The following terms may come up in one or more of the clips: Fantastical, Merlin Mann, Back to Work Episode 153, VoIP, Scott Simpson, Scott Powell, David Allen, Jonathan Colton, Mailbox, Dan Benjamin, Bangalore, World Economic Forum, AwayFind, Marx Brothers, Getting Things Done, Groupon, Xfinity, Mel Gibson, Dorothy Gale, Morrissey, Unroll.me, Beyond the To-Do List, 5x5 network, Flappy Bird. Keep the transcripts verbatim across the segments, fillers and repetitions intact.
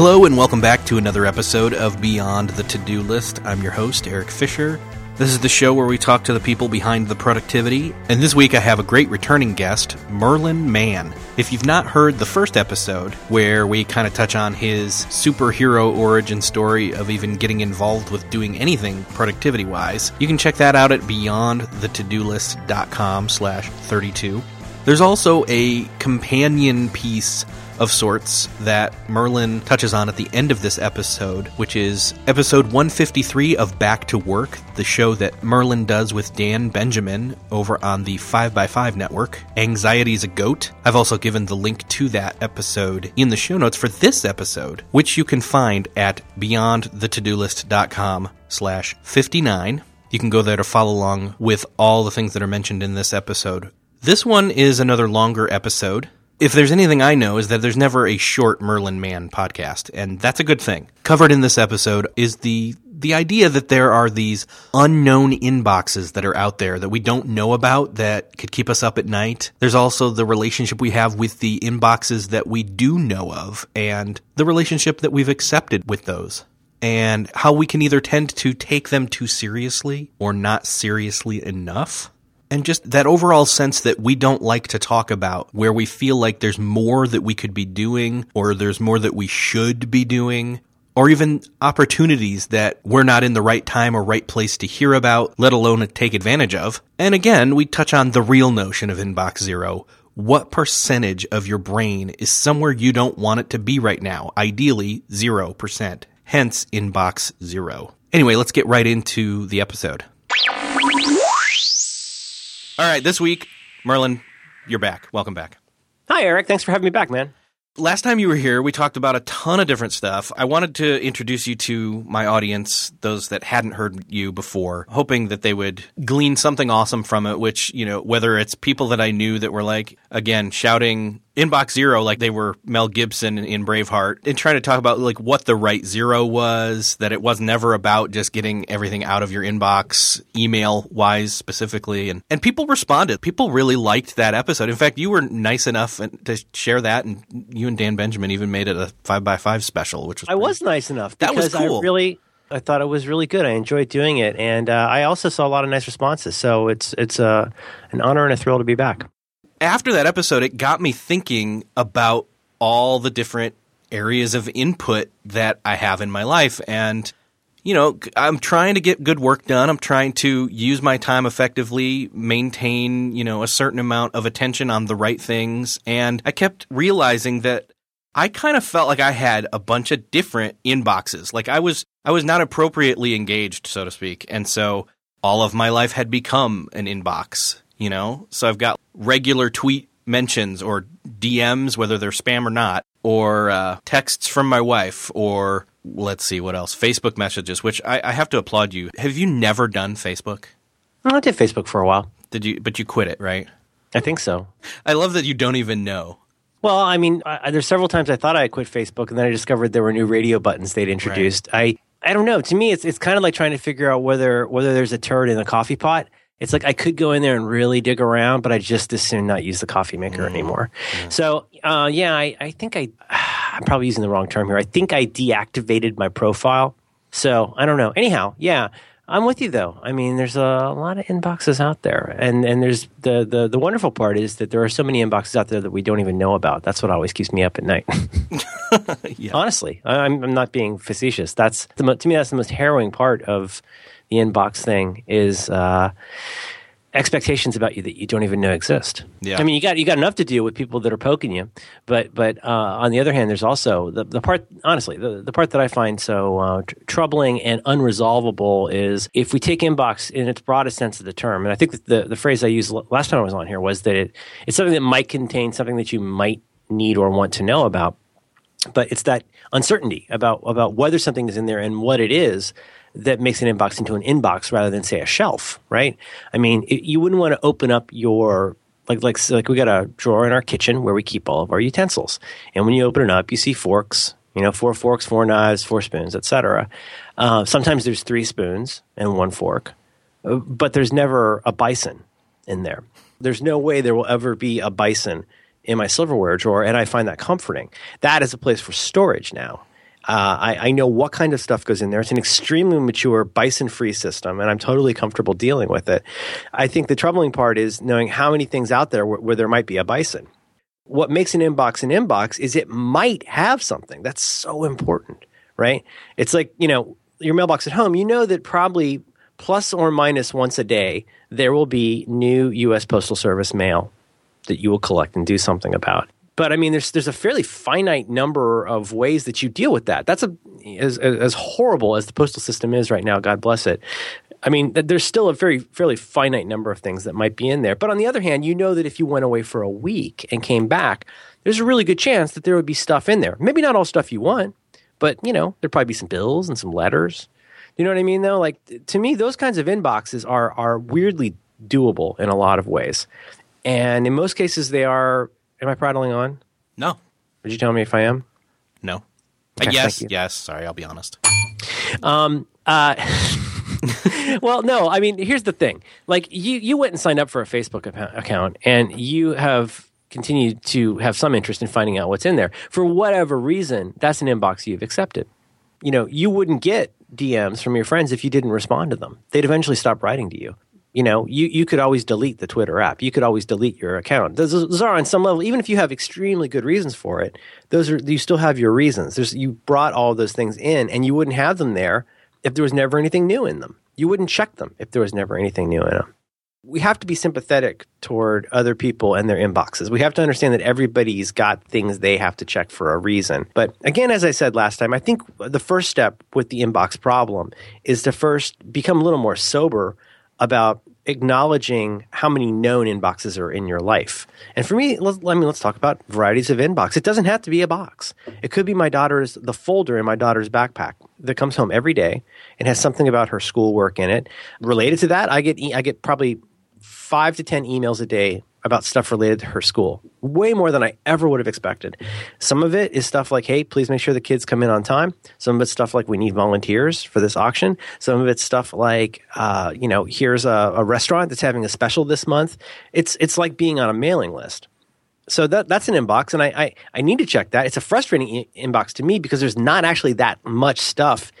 Hello and welcome back to another episode of Beyond the To-Do List. I'm your host, Eric Fisher. This is the show where we talk to the people behind the productivity, and this week I have a great returning guest, Merlin Mann. If you've not heard the first episode, where we kind of touch on his superhero origin story of even getting involved with doing anything productivity-wise, you can check that out at beyond the to do list dot com slash thirty-two. There's also a companion piece of sorts that Merlin touches on at the end of this episode, which is episode one fifty-three of Back to Work, the show that Merlin does with Dan Benjamin over on the five by five network. Anxiety's a Goat. I've also given the link to that episode in the show notes for this episode, which you can find at beyond the to do list dot com slash fifty-nine. You can go there to follow along with all the things that are mentioned in this episode. This one is another longer episode. If there's anything I know is that there's never a short Merlin Mann podcast, and that's a good thing. Covered in this episode is the the idea that there are these unknown inboxes that are out there that we don't know about that could keep us up at night. There's also the relationship we have with the inboxes that we do know of and the relationship that we've accepted with those, and how we can either tend to take them too seriously or not seriously enough. And just that overall sense that we don't like to talk about, where we feel like there's more that we could be doing, or there's more that we should be doing, or even opportunities that we're not in the right time or right place to hear about, let alone take advantage of. And again, we touch on the real notion of inbox zero. What percentage of your brain is somewhere you don't want it to be right now? Ideally, zero percent. Hence, inbox zero. Anyway, let's get right into the episode. All right, this week, Merlin, you're back. Welcome back. Hi, Eric. Thanks for having me back, man. Last time you were here, we talked about a ton of different stuff. I wanted to introduce you to my audience, those that hadn't heard you before, hoping that they would glean something awesome from it, which, you know, whether it's people that I knew that were like, again, shouting inbox zero like they were Mel Gibson in Braveheart, and trying to talk about like what the right zero was, that it was never about just getting everything out of your inbox, email-wise specifically. And, and people responded. People really liked that episode. In fact, you were nice enough to share that, and you and Dan Benjamin even made it a five by five special, which was I was nice enough. That was cool. I really I thought it was really good. I enjoyed doing it, and uh, I also saw a lot of nice responses. So it's it's uh, an honor and a thrill to be back. After that episode, it got me thinking about all the different areas of input that I have in my life. And, you know, I'm trying to get good work done. I'm trying to use my time effectively, maintain, you know, a certain amount of attention on the right things. And I kept realizing that I kind of felt like I had a bunch of different inboxes. Like I was I was not appropriately engaged, so to speak. And so all of my life had become an inbox. You know, so I've got regular tweet mentions or D Ms, whether they're spam or not, or uh, texts from my wife, or let's see what else, Facebook messages, which I, I have to applaud you. Have you never done Facebook? Well, I did Facebook for a while. Did you? But you quit it, right? I think so. I love that you don't even know. Well, I mean, I, there's several times I thought I quit Facebook, and then I discovered there were new radio buttons they'd introduced. Right. I I don't know. To me, it's it's kind of like trying to figure out whether whether there's a turd in the coffee pot. It's like I could go in there and really dig around, but I just as soon not use the coffee maker mm. anymore. Yeah. So, uh, yeah, I, I think I, I'm probably using the wrong term here. I think I deactivated my profile. So, I don't know. Anyhow, yeah, I'm with you, though. I mean, there's a lot of inboxes out there. And and there's the, the, the wonderful part is that there are so many inboxes out there that we don't even know about. That's what always keeps me up at night. Yeah. Honestly, I'm, I'm not being facetious. That's the mo- to me, that's the most harrowing part of the inbox thing is uh, expectations about you that you don't even know exist. Yeah. I mean, you got you got enough to deal with people that are poking you, but but uh, on the other hand, there's also the, the part. Honestly, the, the part that I find so uh, tr- troubling and unresolvable is if we take inbox in its broadest sense of the term. And I think that the the phrase I used last time I was on here was that it it's something that might contain something that you might need or want to know about, but it's that uncertainty about about whether something is in there and what it is that makes an inbox into an inbox rather than, say, a shelf, right? I mean, it, you wouldn't want to open up your like, – like like we got a drawer in our kitchen where we keep all of our utensils. And when you open it up, you see forks, you know, four forks, four knives, four spoons, et cetera. Uh, sometimes there's three spoons and one fork, but there's never a bison in there. There's no way there will ever be a bison in my silverware drawer, and I find that comforting. That is a place for storage now. Uh, I, I know what kind of stuff goes in there. It's an extremely mature, bison-free system, and I'm totally comfortable dealing with it. I think the troubling part is knowing how many things out there where, where there might be a bison. What makes an inbox an inbox is it might have something. That's so important, right? It's like, you know, your mailbox at home, you know that probably plus or minus once a day, there will be new U S Postal Service mail that you will collect and do something about. But I mean, there's there's a fairly finite number of ways that you deal with that. That's a, as, as horrible as the postal system is right now, God bless it. I mean, there's still a very fairly finite number of things that might be in there. But on the other hand, you know that if you went away for a week and came back, there's a really good chance that there would be stuff in there. Maybe not all stuff you want, but, you know, there'd probably be some bills and some letters. You know what I mean, though? Like, to me, those kinds of inboxes are are weirdly doable in a lot of ways. And in most cases, they are... Am I prattling on? No. Would you tell me if I am? No. Okay, uh, yes, yes. Sorry, I'll be honest. Um. Uh. Well, no. I mean, here's the thing. Like, you, you went and signed up for a Facebook account, and you have continued to have some interest in finding out what's in there. For whatever reason, that's an inbox you've accepted. You know, you wouldn't get D Ms from your friends if you didn't respond to them. They'd eventually stop writing to you. You know, you, you could always delete the Twitter app. You could always delete your account. Those, those are on some level, even if you have extremely good reasons for it, those are, you still have your reasons. There's, you brought all those things in, and you wouldn't have them there if there was never anything new in them. You wouldn't check them if there was never anything new in them. We have to be sympathetic toward other people and their inboxes. We have to understand that everybody's got things they have to check for a reason. But again, as I said last time, I think the first step with the inbox problem is to first become a little more sober about acknowledging how many known inboxes are in your life. And for me, let's, I mean, let's talk about varieties of inbox. It doesn't have to be a box. It could be my daughter's, the folder in my daughter's backpack that comes home every day and has something about her schoolwork in it. Related to that, I get e- I get probably five to ten emails a day about stuff related to her school, way more than I ever would have expected. Some of it is stuff like, hey, please make sure the kids come in on time. Some of it's stuff like, we need volunteers for this auction. Some of it's stuff like, uh, you know, here's a, a restaurant that's having a special this month. It's it's like being on a mailing list. So that that's an inbox, and I, I, I need to check that. It's a frustrating e- inbox to me because there's not actually that much stuff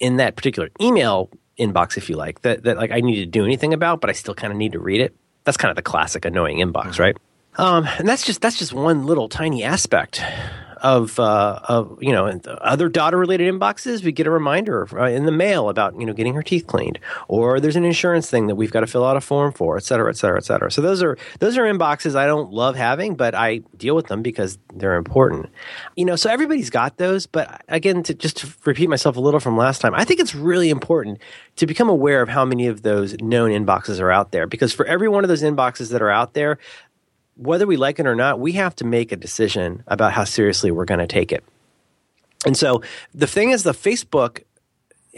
in that particular email inbox, if you like, that, that like I need to do anything about, but I still kind of need to read it. That's kind of the classic annoying inbox, right? Um, and that's just that's just one little tiny aspect of uh, of you know, and other daughter related inboxes. We get a reminder uh, in the mail about, you know, getting her teeth cleaned, or there's an insurance thing that we've got to fill out a form for, et cetera, et cetera, et cetera. So those are those are inboxes I don't love having, but I deal with them because they're important. You know, so everybody's got those. But again, to just to repeat myself a little from last time, I think it's really important to become aware of how many of those known inboxes are out there, because for every one of those inboxes that are out there, whether we like it or not, we have to make a decision about how seriously we're going to take it. And so the thing is, the Facebook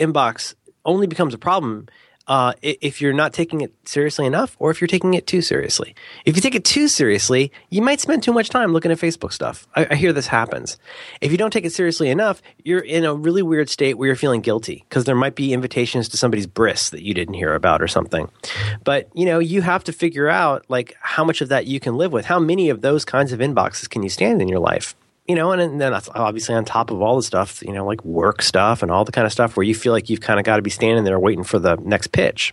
inbox only becomes a problem uh, if you're not taking it seriously enough, or if you're taking it too seriously. If you take it too seriously, you might spend too much time looking at Facebook stuff. I, I hear this happens. If you don't take it seriously enough, you're in a really weird state where you're feeling guilty because there might be invitations to somebody's bris that you didn't hear about or something. But, you know, you have to figure out, like, how much of that you can live with. How many of those kinds of inboxes can you stand in your life? You know, and, and then that's obviously on top of all the stuff, you know, like work stuff and all the kind of stuff where you feel like you've kind of got to be standing there waiting for the next pitch.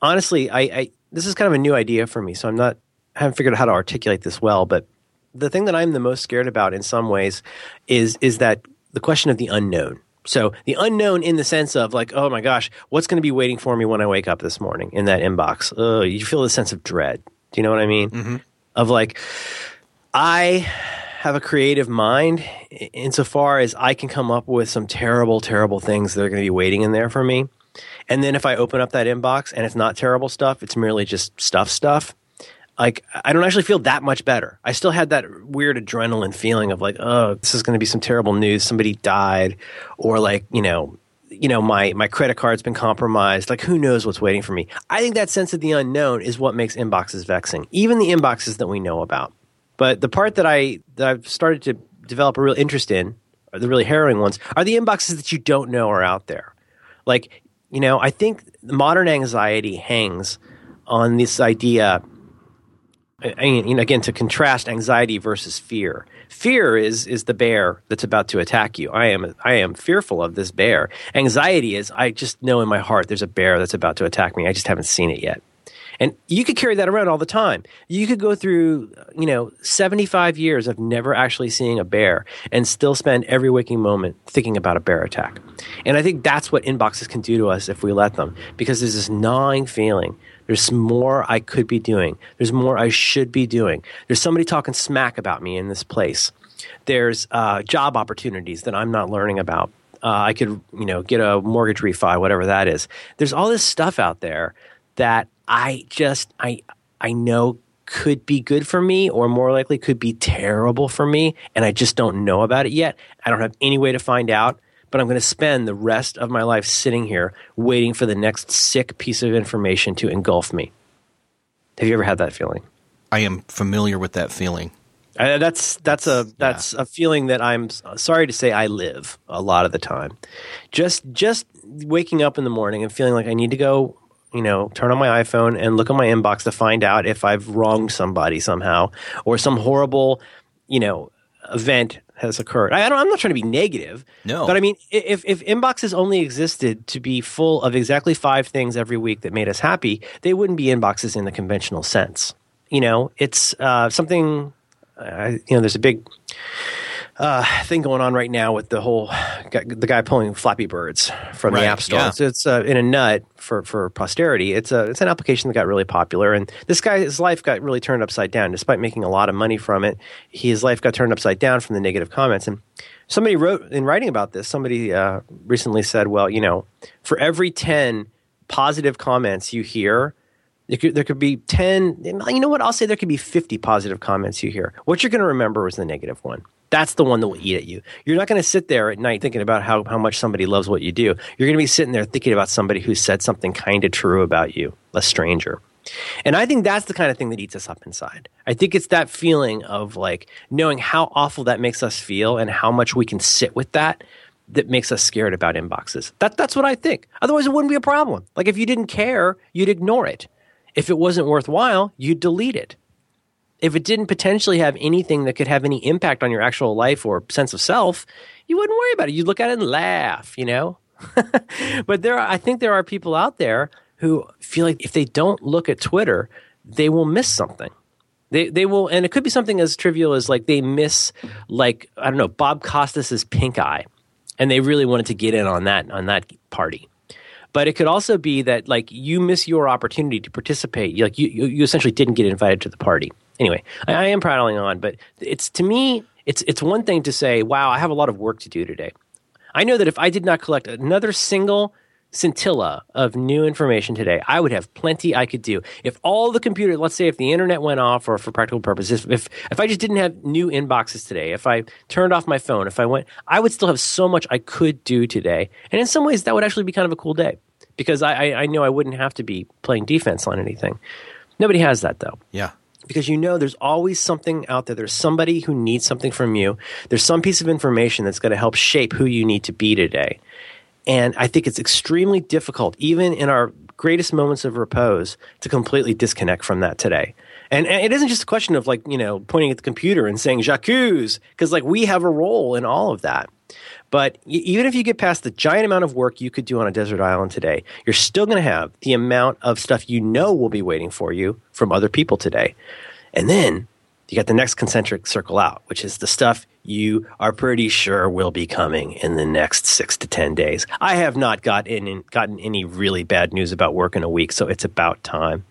Honestly, I, I this is kind of a new idea for me, so I'm not I haven't figured out how to articulate this well. But the thing that I'm the most scared about in some ways is is that the question of the unknown. So the unknown in the sense of like, oh my gosh, what's going to be waiting for me when I wake up this morning in that inbox? Oh, you feel the sense of dread. Do you know what I mean? Mm-hmm. Of like, I have a creative mind insofar as I can come up with some terrible, terrible things that are going to be waiting in there for me. And then if I open up that inbox and it's not terrible stuff, it's merely just stuff stuff. Like, I don't actually feel that much better. I still had that weird adrenaline feeling of like, oh, this is going to be some terrible news. Somebody died, or like, you know, you know, my, my credit card's been compromised. Like, who knows what's waiting for me? I think that sense of the unknown is what makes inboxes vexing, even the inboxes that we know about. But the part that, I, that I've started to develop a real interest in, or the really harrowing ones, are the inboxes that you don't know are out there. Like, you know, I think modern anxiety hangs on this idea And again, to contrast anxiety versus fear. Fear is is the bear that's about to attack you. I am I am fearful of this bear. Anxiety is I just know in my heart there's a bear that's about to attack me. I just haven't seen it yet. And you could carry that around all the time. You could go through, you know, seventy-five years of never actually seeing a bear and still spend every waking moment thinking about a bear attack. And I think that's what inboxes can do to us if we let them, because there's this gnawing feeling. There's more I could be doing. There's more I should be doing. There's somebody talking smack about me in this place. There's uh, job opportunities that I'm not learning about. Uh, I could, you know, get a mortgage refi, whatever that is. There's all this stuff out there that I just I I know could be good for me, or more likely could be terrible for me, and I just don't know about it yet. I don't have any way to find out. But I'm going to spend the rest of my life sitting here waiting for the next sick piece of information to engulf me. Have you ever had that feeling? I am familiar with that feeling. I, that's that's a that's yeah. a feeling that I'm sorry to say I live a lot of the time. Just just waking up in the morning and feeling like I need to go, you know, turn on my iPhone and look at my inbox to find out if I've wronged somebody somehow, or some horrible, you know, event has occurred. I don't, I'm not trying to be negative. No. But I mean, if, if inboxes only existed to be full of exactly five things every week that made us happy, they wouldn't be inboxes in the conventional sense. You know, it's uh, something, uh, you know, there's a big uh, thing going on right now with the whole, the guy pulling Flappy Birds from right. the App Store. Yeah. So it's uh, in a nut for, for posterity. It's a, it's an application that got really popular. And this guy, his life got really turned upside down. Despite making a lot of money from it, his life got turned upside down from the negative comments. And somebody wrote, in writing about this, somebody uh, recently said, well, you know, for every ten positive comments you hear, There could, there could be ten, you know what, I'll say there could be fifty positive comments you hear. What you're going to remember is the negative one. That's the one that will eat at you. You're not going to sit there at night thinking about how, how much somebody loves what you do. You're going to be sitting there thinking about somebody who said something kind of true about you, a stranger. And I think that's the kind of thing that eats us up inside. I think it's that feeling of like knowing how awful that makes us feel and how much we can sit with that that makes us scared about inboxes. That, that's what I think. Otherwise, it wouldn't be a problem. Like if you didn't care, you'd ignore it. If it wasn't worthwhile, you'd delete it. If it didn't potentially have anything that could have any impact on your actual life or sense of self, you wouldn't worry about it. You'd look at it and laugh, you know? But there are, I think there are people out there who feel like if they don't look at Twitter, they will miss something. They they will, and it could be something as trivial as like they miss, like, I don't know, Bob Costas's pink eye, and they really wanted to get in on that on that party. But it could also be that, like, you miss your opportunity to participate. You, like, you, you essentially didn't get invited to the party. Anyway, I, I am prattling on, but it's to me, it's it's one thing to say, "Wow, I have a lot of work to do today." I know that if I did not collect another single scintilla of new information today, I would have plenty I could do. If all the computer, let's say, if the internet went off, or for practical purposes, if if I just didn't have new inboxes today, if I turned off my phone, if I went, I would still have so much I could do today. And in some ways, that would actually be kind of a cool day, because I, I, I know I wouldn't have to be playing defense on anything. Nobody has that, though. Yeah. Because you know there's always something out there. There's somebody who needs something from you. There's some piece of information that's going to help shape who you need to be today. And I think it's extremely difficult, even in our greatest moments of repose, to completely disconnect from that today. And, and it isn't just a question of, like, you know, pointing at the computer and saying, "J'accuse," because, like, we have a role in all of that. But even if you get past the giant amount of work you could do on a desert island today, you're still going to have the amount of stuff you know will be waiting for you from other people today. And then you got the next concentric circle out, which is the stuff you are pretty sure will be coming in the next six to ten days. I have not got in, gotten any really bad news about work in a week, so it's about time.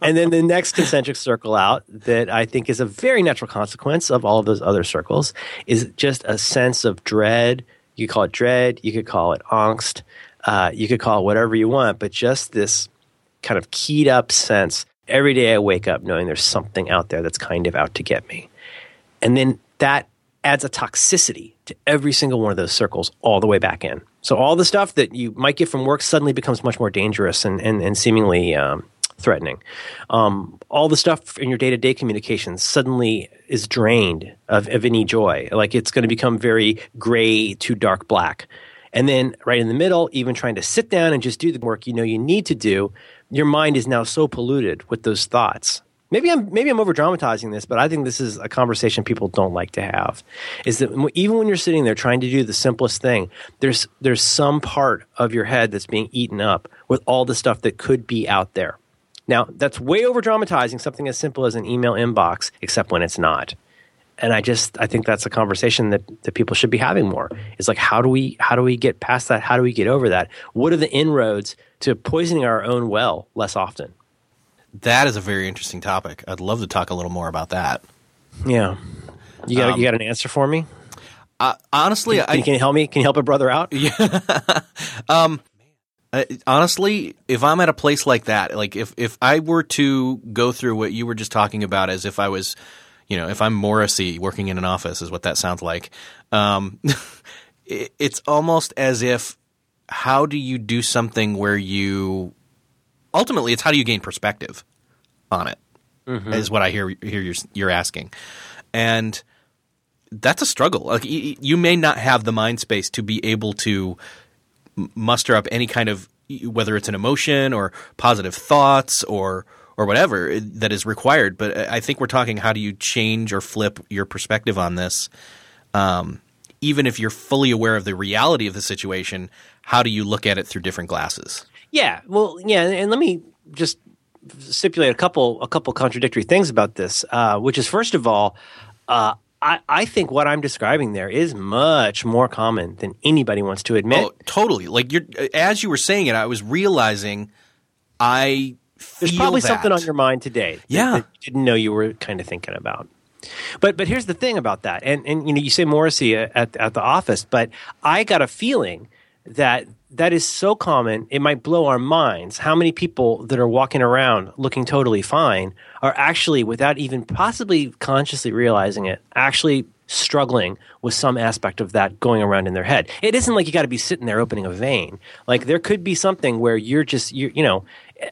And then the next concentric circle out that I think is a very natural consequence of all of those other circles is just a sense of dread. You could call it dread. You could call it angst. Uh, you could call it whatever you want, but just this kind of keyed up sense. Every day I wake up knowing there's something out there that's kind of out to get me. And then that adds a toxicity to every single one of those circles all the way back in. So all the stuff that you might get from work suddenly becomes much more dangerous and, and, and seemingly um, threatening. Um, all the stuff in your day-to-day communications suddenly is drained of, of any joy. Like, it's going to become very gray to dark black. And then right in the middle, even trying to sit down and just do the work you know you need to do, your mind is now so polluted with those thoughts maybe I'm maybe I'm over dramatizing this, but I think this is a conversation people don't like to have. Is that even when you're sitting there trying to do the simplest thing, there's there's some part of your head that's being eaten up with all the stuff that could be out there. Now, that's way over dramatizing something as simple as an email inbox, except when it's not. And I just I think that's a conversation that, that people should be having more. It's like, how do we how do we get past that? How do we get over that? What are the inroads to poisoning our own well less often? That is a very interesting topic. I'd love to talk a little more about that. Yeah, you got um, you got an answer for me? Uh, honestly, can, I, can you help me? Can you help a brother out? Yeah. um, I, honestly, if I'm at a place like that, like if if I were to go through what you were just talking about, as if I was, you know, if I'm Morrissey working in an office, is what that sounds like. Um, it, it's almost as if, how do you do something where you? Ultimately, it's how do you gain perspective on it, mm-hmm. is what I hear hear you're, you're asking. And that's a struggle. Like you, you may not have the mind space to be able to muster up any kind of – whether it's an emotion or positive thoughts or or whatever that is required. But I think we're talking how do you change or flip your perspective on this. Um, even if you're fully aware of the reality of the situation, how do you look at it through different glasses? Yeah, well, yeah, and let me just stipulate a couple a couple contradictory things about this, uh, which is, first of all, uh, I, I think what I'm describing there is much more common than anybody wants to admit. Oh, totally. Like you're, as you were saying it, I was realizing I feel There's probably that. something on your mind today that, yeah. that you didn't know you were kind of thinking about. But but here's the thing about that, and, and you know, you say Morrissey at, at the office, but I got a feeling that that is so common, it might blow our minds. How many people that are walking around looking totally fine are actually, without even possibly consciously realizing it, actually struggling with some aspect of that going around in their head. It isn't like you got to be sitting there opening a vein. Like there could be something where you're just, you you know,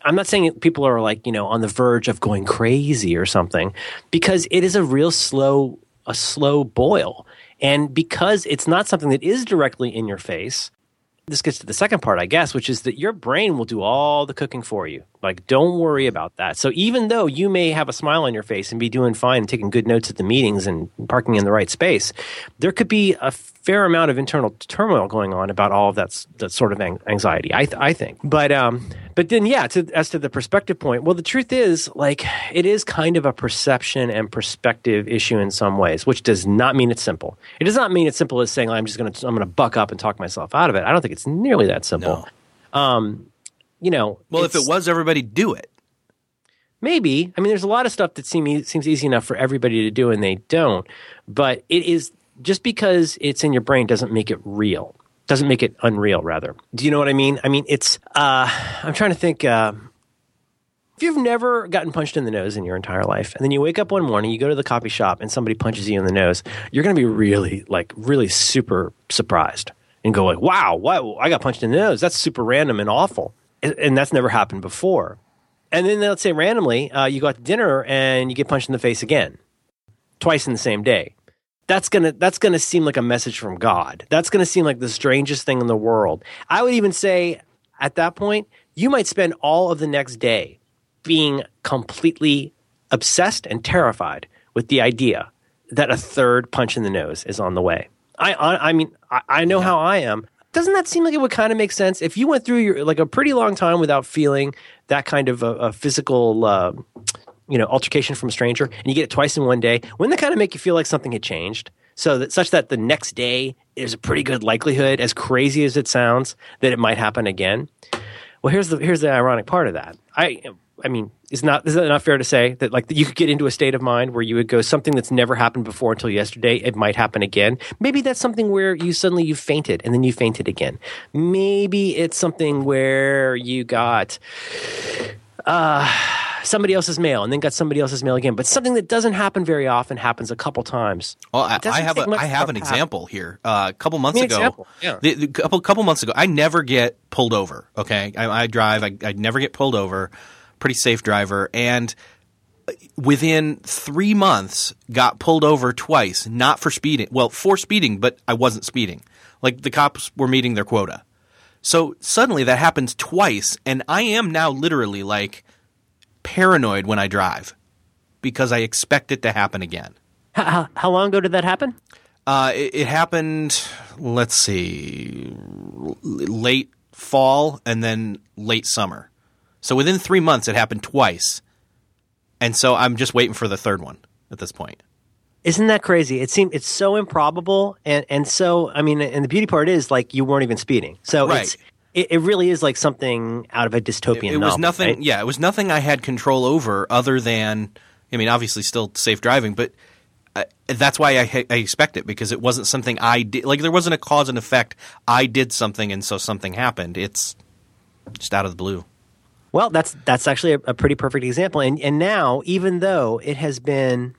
I'm not saying people are like, you know, on the verge of going crazy or something, because it is a real slow, a slow boil. And because it's not something that is directly in your face, this gets to the second part, I guess, which is that your brain will do all the cooking for you. Like, don't worry about that. So even though you may have a smile on your face and be doing fine and taking good notes at the meetings and parking in the right space, there could be a fair amount of internal turmoil going on about all of that, that sort of anxiety, I, th- I think. But um, but then, yeah, to, as to the perspective point, well, the truth is, like, it is kind of a perception and perspective issue in some ways, which does not mean it's simple. It does not mean it's simple as saying, I'm just going to I'm going to buck up and talk myself out of it. I don't think it's nearly that simple. No. Um, you know, well, if it was, everybody do it. Maybe. I mean, there's a lot of stuff that seem, seems easy enough for everybody to do and they don't, but it is... Just because it's in your brain doesn't make it real, doesn't make it unreal, rather. Do you know what I mean? I mean, it's uh, – I'm trying to think uh, – if you've never gotten punched in the nose in your entire life and then you wake up one morning, you go to the coffee shop and somebody punches you in the nose, you're going to be really like really super surprised and go like, wow, wow, I got punched in the nose. That's super random and awful, and, and that's never happened before. And then let's say randomly uh, you go out to dinner and you get punched in the face again twice in the same day. That's gonna that's gonna seem like a message from God. That's gonna seem like the strangest thing in the world. I would even say at that point, you might spend all of the next day being completely obsessed and terrified with the idea that a third punch in the nose is on the way. I I, I mean I, I know how I am. Doesn't that seem like it would kind of make sense if you went through your like a pretty long time without feeling that kind of a, a physical uh, you know, altercation from a stranger, and you get it twice in one day, wouldn't that kind of make you feel like something had changed? So that such that the next day there's a pretty good likelihood, as crazy as it sounds, that it might happen again. Well, here's the here's the ironic part of that. I I mean, is not is it not fair to say that like you could get into a state of mind where you would go something that's never happened before until yesterday, it might happen again. Maybe that's something where you suddenly you fainted and then you fainted again. Maybe it's something where you got uh somebody else's mail and then got somebody else's mail again, but something that doesn't happen very often happens a couple times. Well, I, I have a, I have an happen. example here. Uh, a couple months ago, yeah. the, the couple couple months ago, I never get pulled over. Okay, I, I drive. I, I never get pulled over. Pretty safe driver. And within three months, got pulled over twice. Not for speeding. Well, for speeding, but I wasn't speeding. Like the cops were meeting their quota. So suddenly that happens twice, and I am now literally like. Paranoid when I drive. because I expect it to happen again. How, how long ago did that happen? Uh, it, it happened, let's see, late fall and then late summer. So within three months, it happened twice. And so I'm just waiting for the third one at this point. Isn't that crazy? It seemed, it's so improbable. And, and so, I mean, and the beauty part is, like, you weren't even speeding. So right. it's, it, it really is like something out of a dystopian novel. It, it was nothing, right? Yeah, it was nothing I had control over other than, I mean, obviously still safe driving, but I, that's why I, I expect it, because it wasn't something I did. Like, there wasn't a cause and effect. I did something, and so something happened. It's just out of the blue. Well, that's that's actually a, a pretty perfect example. And and now, even though it has been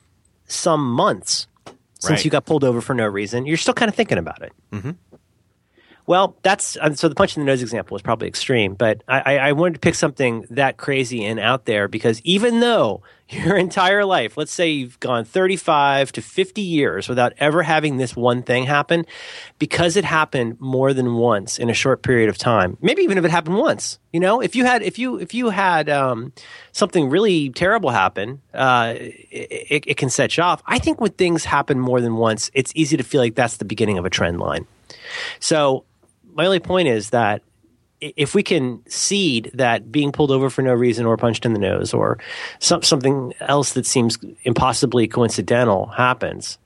some months since right. you got pulled over for no reason, you're still kind of thinking about it. Mm-hmm. Well, that's – so the punch in the nose example was probably extreme, but I, I wanted to pick something that crazy and out there, because even though your entire life, let's say you've gone thirty-five to fifty years without ever having this one thing happen, because it happened more than once in a short period of time, maybe even if it happened once. You know, if you had if you, if you had um, something really terrible happen, uh, it, it can set you off. I think when things happen more than once, it's easy to feel like that's the beginning of a trend line. So my only point is that if we can seed that being pulled over for no reason or punched in the nose or some, something else that seems impossibly coincidental happens,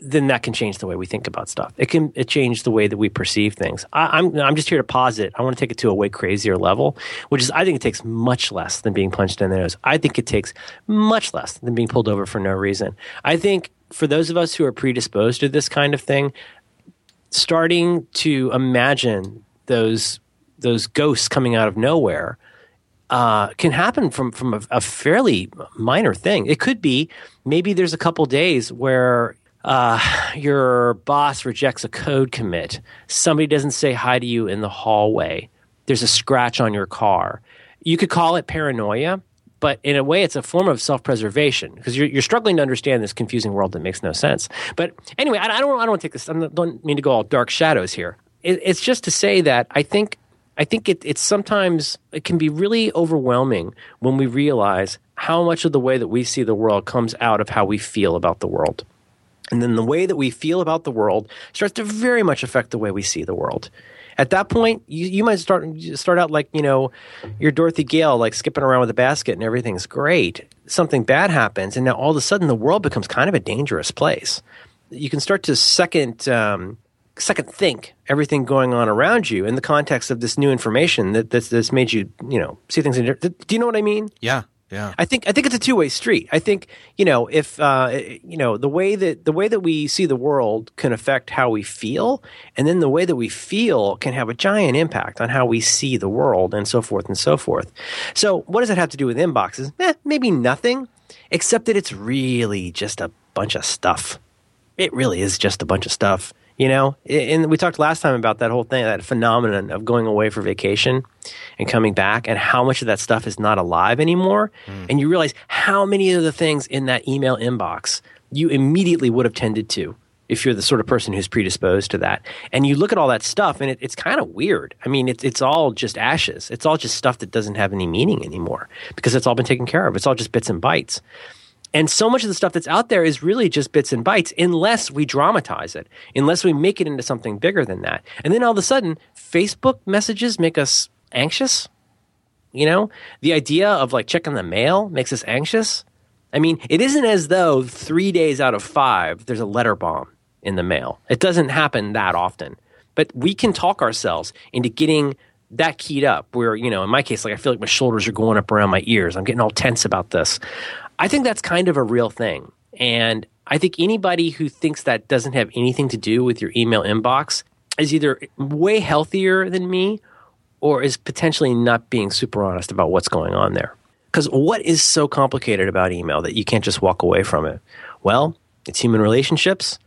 then that can change the way we think about stuff. It can it change the way that we perceive things. I, I'm I'm just here to posit. I want to take it to a way crazier level, which is I think it takes much less than being punched in the nose. I think it takes much less than being pulled over for no reason. I think for those of us who are predisposed to this kind of thing, starting to imagine those those ghosts coming out of nowhere uh, can happen from from a, a fairly minor thing. It could be maybe there's a couple days where uh, your boss rejects a code commit. Somebody doesn't say hi to you in the hallway. There's a scratch on your car. You could call it paranoia, but in a way, it's a form of self-preservation because you're, you're struggling to understand this confusing world that makes no sense. But anyway, I, I don't. I don't take this. I don't mean to go all dark shadows here. It, it's just to say that I think. I think it, it's sometimes it can be really overwhelming when we realize how much of the way that we see the world comes out of how we feel about the world, and then the way that we feel about the world starts to very much affect the way we see the world. At that point, you, you might start start out like, you know, you're Dorothy Gale, like skipping around with a basket and everything's great. Something bad happens, and now all of a sudden the world becomes kind of a dangerous place. You can start to second um, second think everything going on around you in the context of this new information that that's, that's made you, you know, see things. In, do you know what I mean? Yeah. Yeah, I think I think it's a two way street. I think you know if uh, you know the way that the way that we see the world can affect how we feel, and then the way that we feel can have a giant impact on how we see the world, and so forth and so forth. So, what does it have to do with inboxes? Eh, maybe nothing, except that it's really just a bunch of stuff. It really is just a bunch of stuff, you know. And we talked last time about that whole thing, that phenomenon of going away for vacation and coming back, and how much of that stuff is not alive anymore. Mm. And you realize how many of the things in that email inbox you immediately would have tended to if you're the sort of person who's predisposed to that. And you look at all that stuff, and it, it's kind of weird. I mean, it, it's all just ashes. It's all just stuff that doesn't have any meaning anymore because it's all been taken care of. It's all just bits and bytes. And so much of the stuff that's out there is really just bits and bytes, unless we dramatize it, unless we make it into something bigger than that. And then all of a sudden, Facebook messages make us anxious. You know, the idea of like checking the mail makes us anxious. I mean, it isn't as though three days out of five, there's a letter bomb in the mail. It doesn't happen that often. But we can talk ourselves into getting that keyed up where, you know, in my case, like I feel like my shoulders are going up around my ears. I'm getting all tense about this. I think that's kind of a real thing. And I think anybody who thinks that doesn't have anything to do with your email inbox is either way healthier than me or is potentially not being super honest about what's going on there. Because what is so complicated about email that you can't just walk away from it? Well, it's human relationships,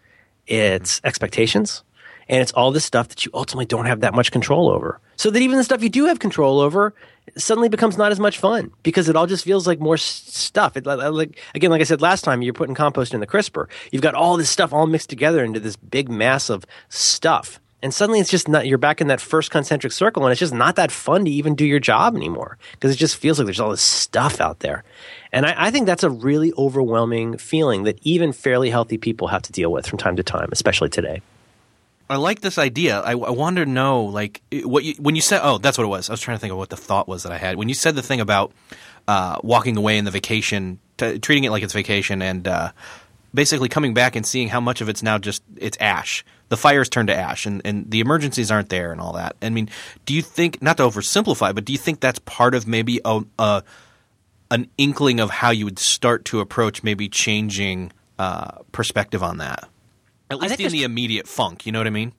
it's expectations, and it's all this stuff that you ultimately don't have that much control over. So that even the stuff you do have control over suddenly becomes not as much fun because it all just feels like more stuff. It, like, again, like I said last time, you're putting compost in the crisper. You've got all this stuff all mixed together into this big mass of stuff. And suddenly it's just not, you're back in that first concentric circle, and it's just not that fun to even do your job anymore because it just feels like there's all this stuff out there. And I, I think that's a really overwhelming feeling that even fairly healthy people have to deal with from time to time, especially today. I like this idea. I, I wanted to know, like, what you, when you said – oh, that's what it was. I was trying to think of what the thought was that I had. When you said the thing about uh, walking away in the vacation, t- treating it like it's vacation and uh, basically coming back and seeing how much of it's now just – it's ash. The fire's turned to ash and, and the emergencies aren't there and all that. I mean, do you think – not to oversimplify, but do you think that's part of maybe a, a an inkling of how you would start to approach maybe changing uh, perspective on that? At least in the immediate funk, you know what I mean?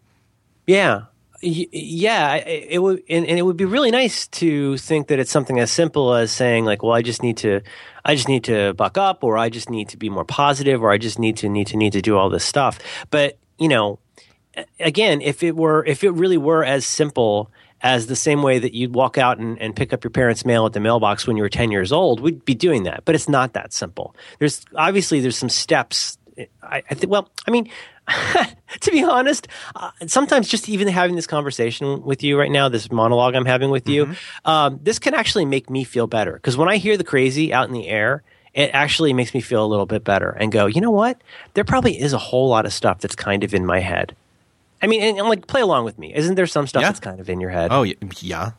Yeah. Yeah. It, it would, and, and it would be really nice to think that it's something as simple as saying, like, well, I just need to I just need to buck up, or I just need to be more positive, or I just need to need to need to do all this stuff. But, you know, again, if it were if it really were as simple as the same way that you'd walk out and, and pick up your parents' mail at the mailbox when you were ten years old, we'd be doing that. But it's not that simple. There's obviously there's some steps. I, I think well, I mean, to be honest, uh, sometimes just even having this conversation with you right now, this monologue I'm having with mm-hmm. you, um, this can actually make me feel better. Because when I hear the crazy out in the air, it actually makes me feel a little bit better and go, you know what? There probably is a whole lot of stuff that's kind of in my head. I mean, and, and like, play along with me. Isn't there some stuff yeah. that's kind of in your head? Oh, yeah.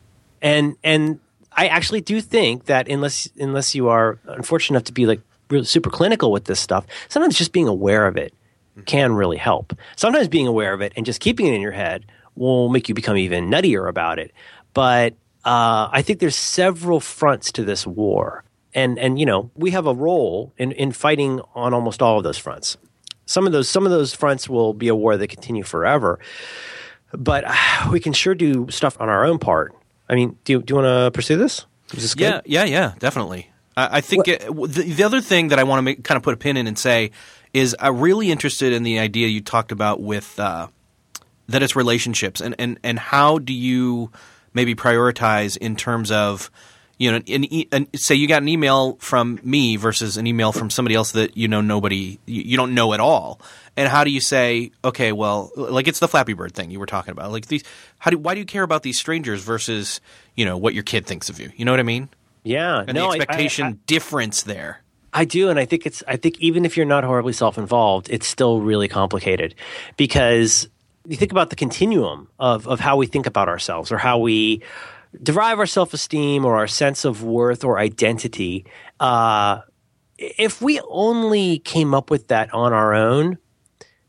And and I actually do think that unless unless you are unfortunate enough to be like really super clinical with this stuff, sometimes just being aware of it can really help. Sometimes being aware of it and just keeping it in your head will make you become even nuttier about it. But uh, I think there's several fronts to this war. And, and you know, we have a role in, in fighting on almost all of those fronts. Some of those, some of those fronts will be a war that continue forever. But uh, we can sure do stuff on our own part. I mean, do, do you want to pursue this? Is this good? Yeah, yeah, yeah, definitely. I, I think it, the, the other thing that I want to make, kind of put a pin in and say is I'm really interested in the idea you talked about with uh, that it's relationships and, and, and how do you maybe prioritize in terms of, you know, an e- an, say you got an email from me versus an email from somebody else that you know nobody you, you don't know at all, and how do you say, okay, well, like it's the Flappy Bird thing you were talking about, like these how do why do you care about these strangers versus, you know, what your kid thinks of you, you know what I mean? Yeah, and no, the expectation I, I, I, difference there. I do, and I think it's. I think even if you're not horribly self-involved, it's still really complicated because you think about the continuum of of how we think about ourselves or how we derive our self-esteem or our sense of worth or identity. Uh, if we only came up with that on our own,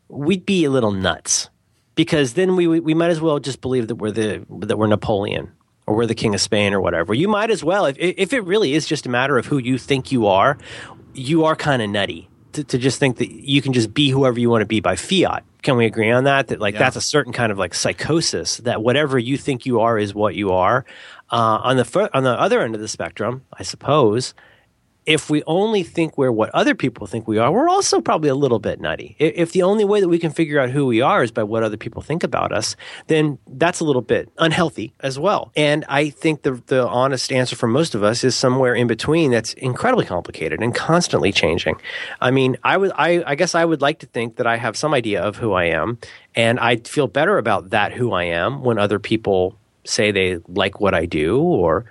we'd be a little nuts because then we we might as well just believe that we're the that we're Napoleon. Or we're the king of Spain or whatever. You might as well, if if it really is just a matter of who you think you are, you are kind of nutty to, to just think that you can just be whoever you want to be by fiat. Can we agree on that? That like yeah. that's a certain kind of like psychosis, that whatever you think you are is what you are. Uh, on the fir- on the other end of the spectrum, I suppose, if we only think we're what other people think we are, we're also probably a little bit nutty. If the only way that we can figure out who we are is by what other people think about us, then that's a little bit unhealthy as well. And I think the the honest answer for most of us is somewhere in between that's incredibly complicated and constantly changing. I mean, I would, I, I guess I would like to think that I have some idea of who I am, and I feel better about that who I am when other people say they like what I do or,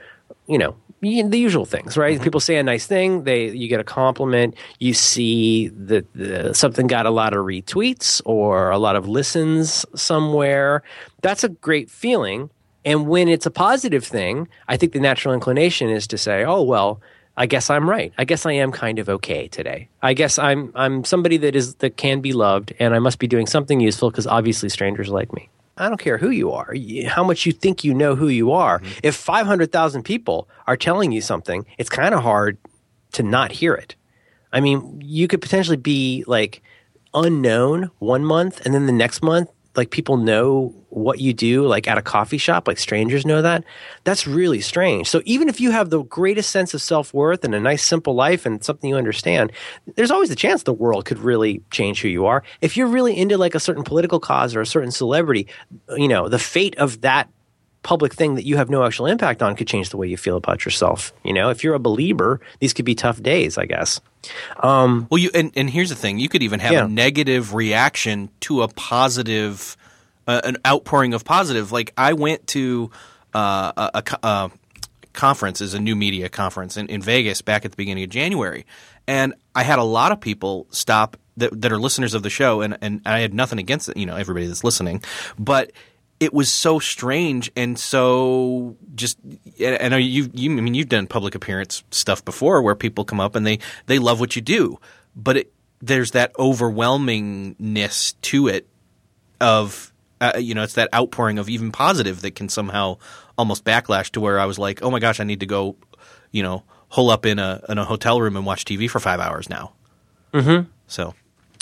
you know, the usual things, right? People say a nice thing, they you get a compliment, you see that the, something got a lot of retweets or a lot of listens somewhere. That's a great feeling. And when it's a positive thing, I think the natural inclination is to say, oh, well, I guess I'm right. I guess I am kind of okay today. I guess I'm I'm somebody that is that can be loved, and I must be doing something useful because obviously strangers like me. I don't care who you are, how much you think you know who you are. Mm-hmm. If five hundred thousand people are telling you something, it's kind of hard to not hear it. I mean, you could potentially be like unknown one month and then the next month, like people know what you do, like at a coffee shop, like strangers know that. That's really strange. So even if you have the greatest sense of self-worth and a nice simple life and something you understand, there's always a chance the world could really change who you are. If you're really into like a certain political cause or a certain celebrity, you know, the fate of that public thing that you have no actual impact on could change the way you feel about yourself. You know, if you're a believer, these could be tough days, I guess. Um, well, you and, and here's the thing. You could even have yeah. a negative reaction to a positive uh, an outpouring of positive. Like I went to uh, a, a, a conference, is a new media conference in, in Vegas back at the beginning of January, and I had a lot of people stop that, that are listeners of the show, and, and I had nothing against it, you know, everybody that's listening, but it was so strange and so just – I know you, you – I mean you've done public appearance stuff before where people come up and they, they love what you do, but it, there's that overwhelmingness to it of uh, – you know, it's that outpouring of even positive that can somehow almost backlash to where I was like, oh my gosh, I need to go, you know, hole up in a in a hotel room and watch T V for five hours now. Mm-hmm. So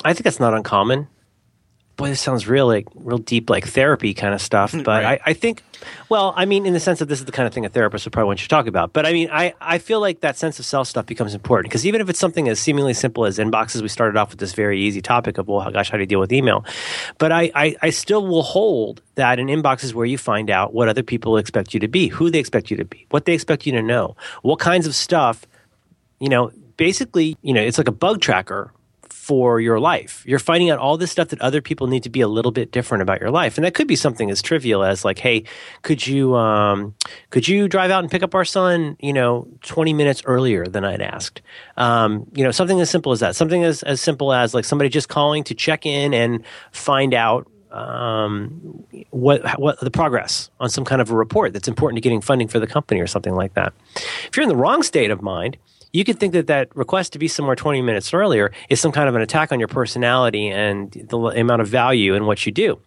I think that's not uncommon. Boy, this sounds real, like real deep, like therapy kind of stuff. But right. I, I think, well, I mean, in the sense that this is the kind of thing a therapist would probably want you to talk about. But I mean, I, I feel like that sense of self stuff becomes important because even if it's something as seemingly simple as inboxes, we started off with this very easy topic of, well, gosh, how do you deal with email? But I, I, I still will hold that an inbox is where you find out what other people expect you to be, who they expect you to be, what they expect you to know, what kinds of stuff, you know, basically, you know, it's like a bug tracker for your life. You're finding out all this stuff that other people need to be a little bit different about your life. And that could be something as trivial as like, hey, could you um, could you drive out and pick up our son, you know, twenty minutes earlier than I'd asked? Um, you know, something as simple as that. Something as, as simple as like somebody just calling to check in and find out um, what what the progress on some kind of a report that's important to getting funding for the company or something like that. If you're in the wrong state of mind, you could think that that request to be somewhere twenty minutes earlier is some kind of an attack on your personality and the amount of value in what you do.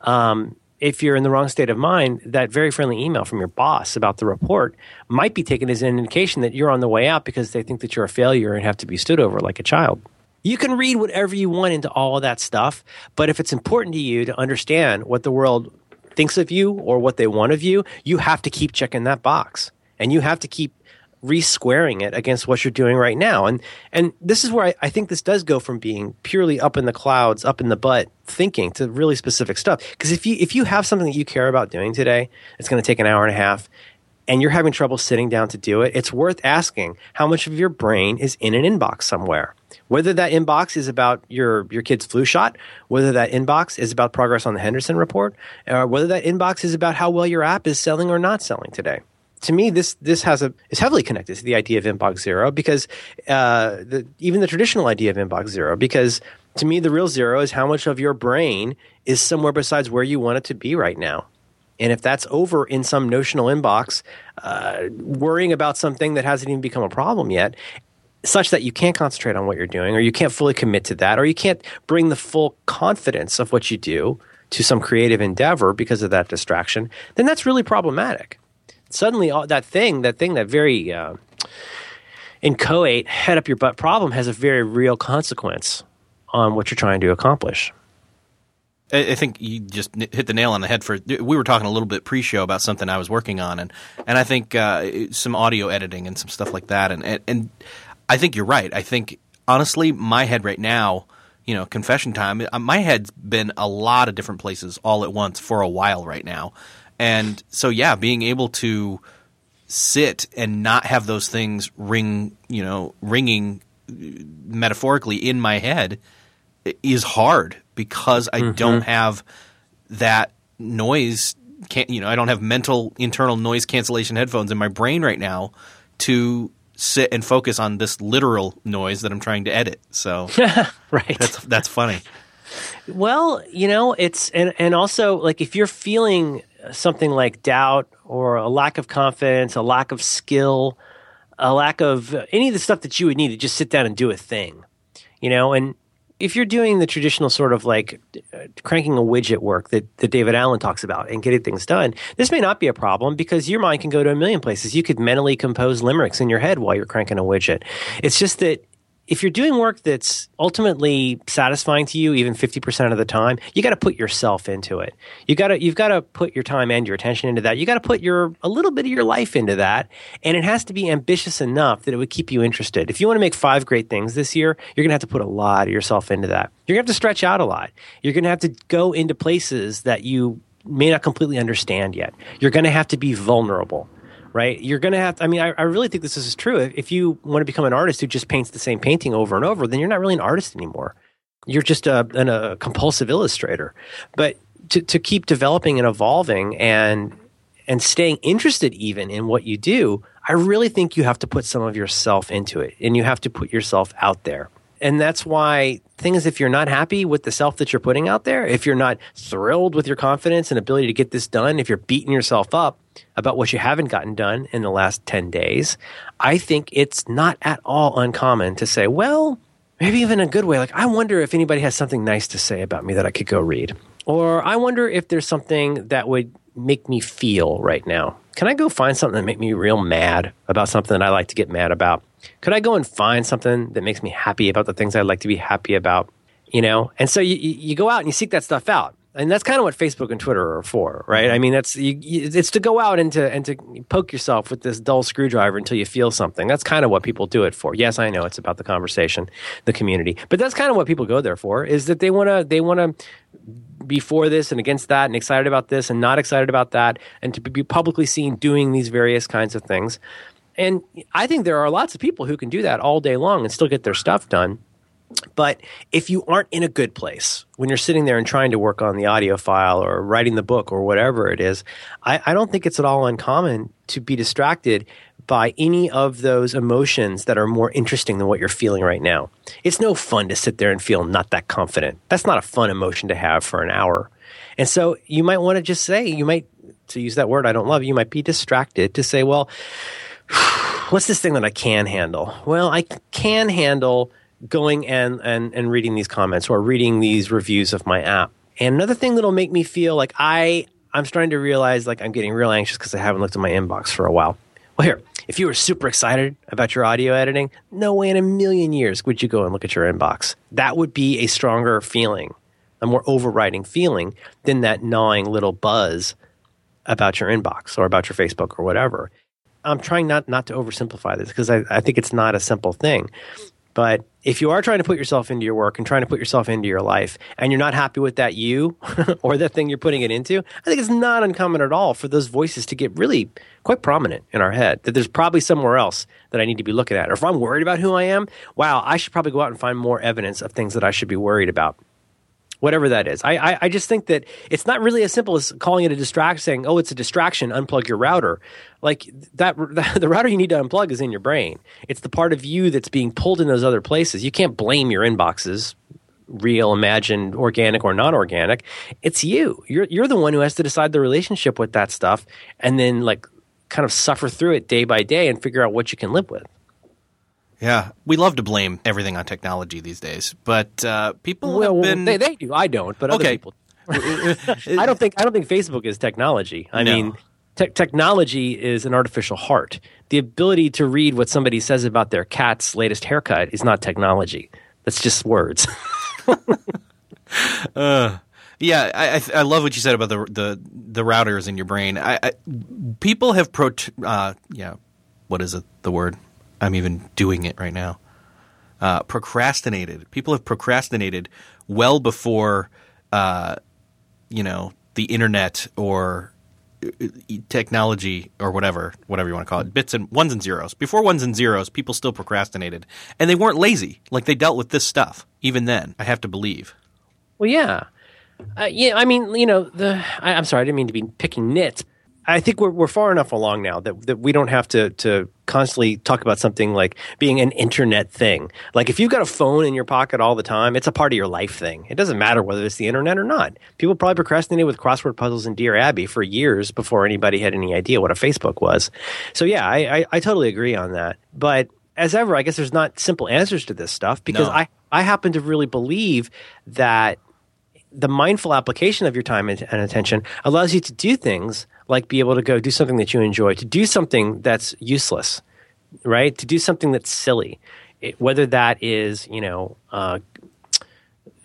Um, if you're in the wrong state of mind, that very friendly email from your boss about the report might be taken as an indication that you're on the way out because they think that you're a failure and have to be stood over like a child. You can read whatever you want into all of that stuff, but if it's important to you to understand what the world thinks of you or what they want of you, you have to keep checking that box and you have to keep re-squaring it against what you're doing right now. And and this is where I, I think this does go from being purely up in the clouds, up in the butt thinking to really specific stuff. Because if you if you have something that you care about doing today, it's going to take an hour and a half, and you're having trouble sitting down to do it, it's worth asking how much of your brain is in an inbox somewhere. Whether that inbox is about your, your kid's flu shot, whether that inbox is about progress on the Henderson report, or whether that inbox is about how well your app is selling or not selling today. To me, this this has a is heavily connected to the idea of inbox zero because uh, the, even the traditional idea of inbox zero, because to me, the real zero is how much of your brain is somewhere besides where you want it to be right now. And if that's over in some notional inbox, uh, worrying about something that hasn't even become a problem yet, such that you can't concentrate on what you're doing or you can't fully commit to that or you can't bring the full confidence of what you do to some creative endeavor because of that distraction, then that's really problematic. Suddenly, all, that thing, that thing, that very uh, inchoate head-up-your-butt problem has a very real consequence on what you're trying to accomplish. I, I think you just hit the nail on the head. For we were talking a little bit pre-show about something I was working on, and and I think uh, some audio editing and some stuff like that. And, and and I think you're right. I think honestly, my head right now, you know, confession time. My head's been a lot of different places all at once for a while right now. And so, yeah, being able to sit and not have those things ring, you know, ringing metaphorically in my head is hard because I mm-hmm. don't have that noise. Can't, you know, I don't have mental internal noise cancellation headphones in my brain right now to sit and focus on this literal noise that I'm trying to edit. So, right, that's that's funny. Well, you know, it's and, and also like if you're feeling something like doubt or a lack of confidence, a lack of skill, a lack of any of the stuff that you would need to just sit down and do a thing, you know, and if you're doing the traditional sort of like cranking a widget work that, that David Allen talks about and getting things done, this may not be a problem because your mind can go to a million places. You could mentally compose limericks in your head while you're cranking a widget. It's just that if you're doing work that's ultimately satisfying to you, even fifty percent of the time, you got to put yourself into it. You got to, you've got to put your time and your attention into that. You got to put your a little bit of your life into that, and it has to be ambitious enough that it would keep you interested. If you want to make five great things this year, you're going to have to put a lot of yourself into that. You're going to have to stretch out a lot. You're going to have to go into places that you may not completely understand yet. You're going to have to be vulnerable. Right? You're going to have to, I mean, I, I really think this is true. If, if you want to become an artist who just paints the same painting over and over, then you're not really an artist anymore. You're just a, an, a compulsive illustrator. But to, to keep developing and evolving and and staying interested even in what you do, I really think you have to put some of yourself into it, and you have to put yourself out there. And that's why things, if you're not happy with the self that you're putting out there, if you're not thrilled with your confidence and ability to get this done, if you're beating yourself up about what you haven't gotten done in the last ten days, I think it's not at all uncommon to say, well, maybe even in a good way, like, I wonder if anybody has something nice to say about me that I could go read. Or I wonder if there's something that would make me feel right now. Can I go find something that make me real mad about something that I like to get mad about? Could I go and find something that makes me happy about the things I like to be happy about? You know, and so you you go out and you seek that stuff out, and that's kind of what Facebook and Twitter are for, right? I mean, that's you, it's to go out and to and to poke yourself with this dull screwdriver until you feel something. That's kind of what people do it for. Yes, I know it's about the conversation, the community, but that's kind of what people go there for. Is that they want to they want to be for this and against that, and excited about this and not excited about that, and to be publicly seen doing these various kinds of things. And I think there are lots of people who can do that all day long and still get their stuff done. But if you aren't in a good place when you're sitting there and trying to work on the audio file or writing the book or whatever it is, I, I don't think it's at all uncommon to be distracted by any of those emotions that are more interesting than what you're feeling right now. It's no fun to sit there and feel not that confident. That's not a fun emotion to have for an hour. And so you might want to just say, you might, to use that word I don't love, you might be distracted to say, well, what's this thing that I can handle? Well, I can handle going and, and, and reading these comments or reading these reviews of my app. And another thing that'll make me feel like I, I'm starting to realize like I'm getting real anxious because I haven't looked at my inbox for a while. Well, here, if you were super excited about your audio editing, no way in a million years would you go and look at your inbox. That would be a stronger feeling, a more overriding feeling than that gnawing little buzz about your inbox or about your Facebook or whatever. I'm trying not, not to oversimplify this because I, I think it's not a simple thing. But if you are trying to put yourself into your work and trying to put yourself into your life and you're not happy with that you or that thing you're putting it into, I think it's not uncommon at all for those voices to get really quite prominent in our head, that there's probably somewhere else that I need to be looking at. Or if I'm worried about who I am, wow, I should probably go out and find more evidence of things that I should be worried about. Whatever that is. I, I I just think that it's not really as simple as calling it a distraction, saying, oh, it's a distraction, unplug your router. Like that, the router you need to unplug is in your brain. It's the part of you that's being pulled in those other places. You can't blame your inboxes, real, imagined, organic, or non-organic. It's you. You're, you're the one who has to decide the relationship with that stuff and then like kind of suffer through it day by day and figure out what you can live with. Yeah, we love to blame everything on technology these days, but uh, people well, have been they, they do. I don't, but other okay. people. I don't think I don't think Facebook is technology. I no. mean, te- technology is an artificial heart. The ability to read what somebody says about their cat's latest haircut is not technology. That's just words. uh. Yeah, I I love what you said about the the the routers in your brain. I, I people have pro uh, yeah, what is it? The word. I'm even doing it right now. Uh, procrastinated. People have procrastinated well before, uh, you know, the internet or technology or whatever, whatever you want to call it, bits and ones and zeros. Before ones and zeros, people still procrastinated, and they weren't lazy. Like they dealt with this stuff even then. I have to believe. Well, yeah, uh, yeah. I mean, you know, the. I, I'm sorry, I didn't mean to be picking nits. I think we're we're far enough along now that that we don't have to to constantly talk about something like being an internet thing. Like if you've got a phone in your pocket all the time, it's a part of your life thing. It doesn't matter whether it's the internet or not. People probably procrastinated with crossword puzzles and Dear Abby for years before anybody had any idea what a Facebook was. So yeah, I I, I totally agree on that. But as ever, I guess there's not simple answers to this stuff because no. I, I happen to really believe that the mindful application of your time and attention allows you to do things like be able to go do something that you enjoy, to do something that's useless, right? To do something that's silly, it, whether that is, you know, uh,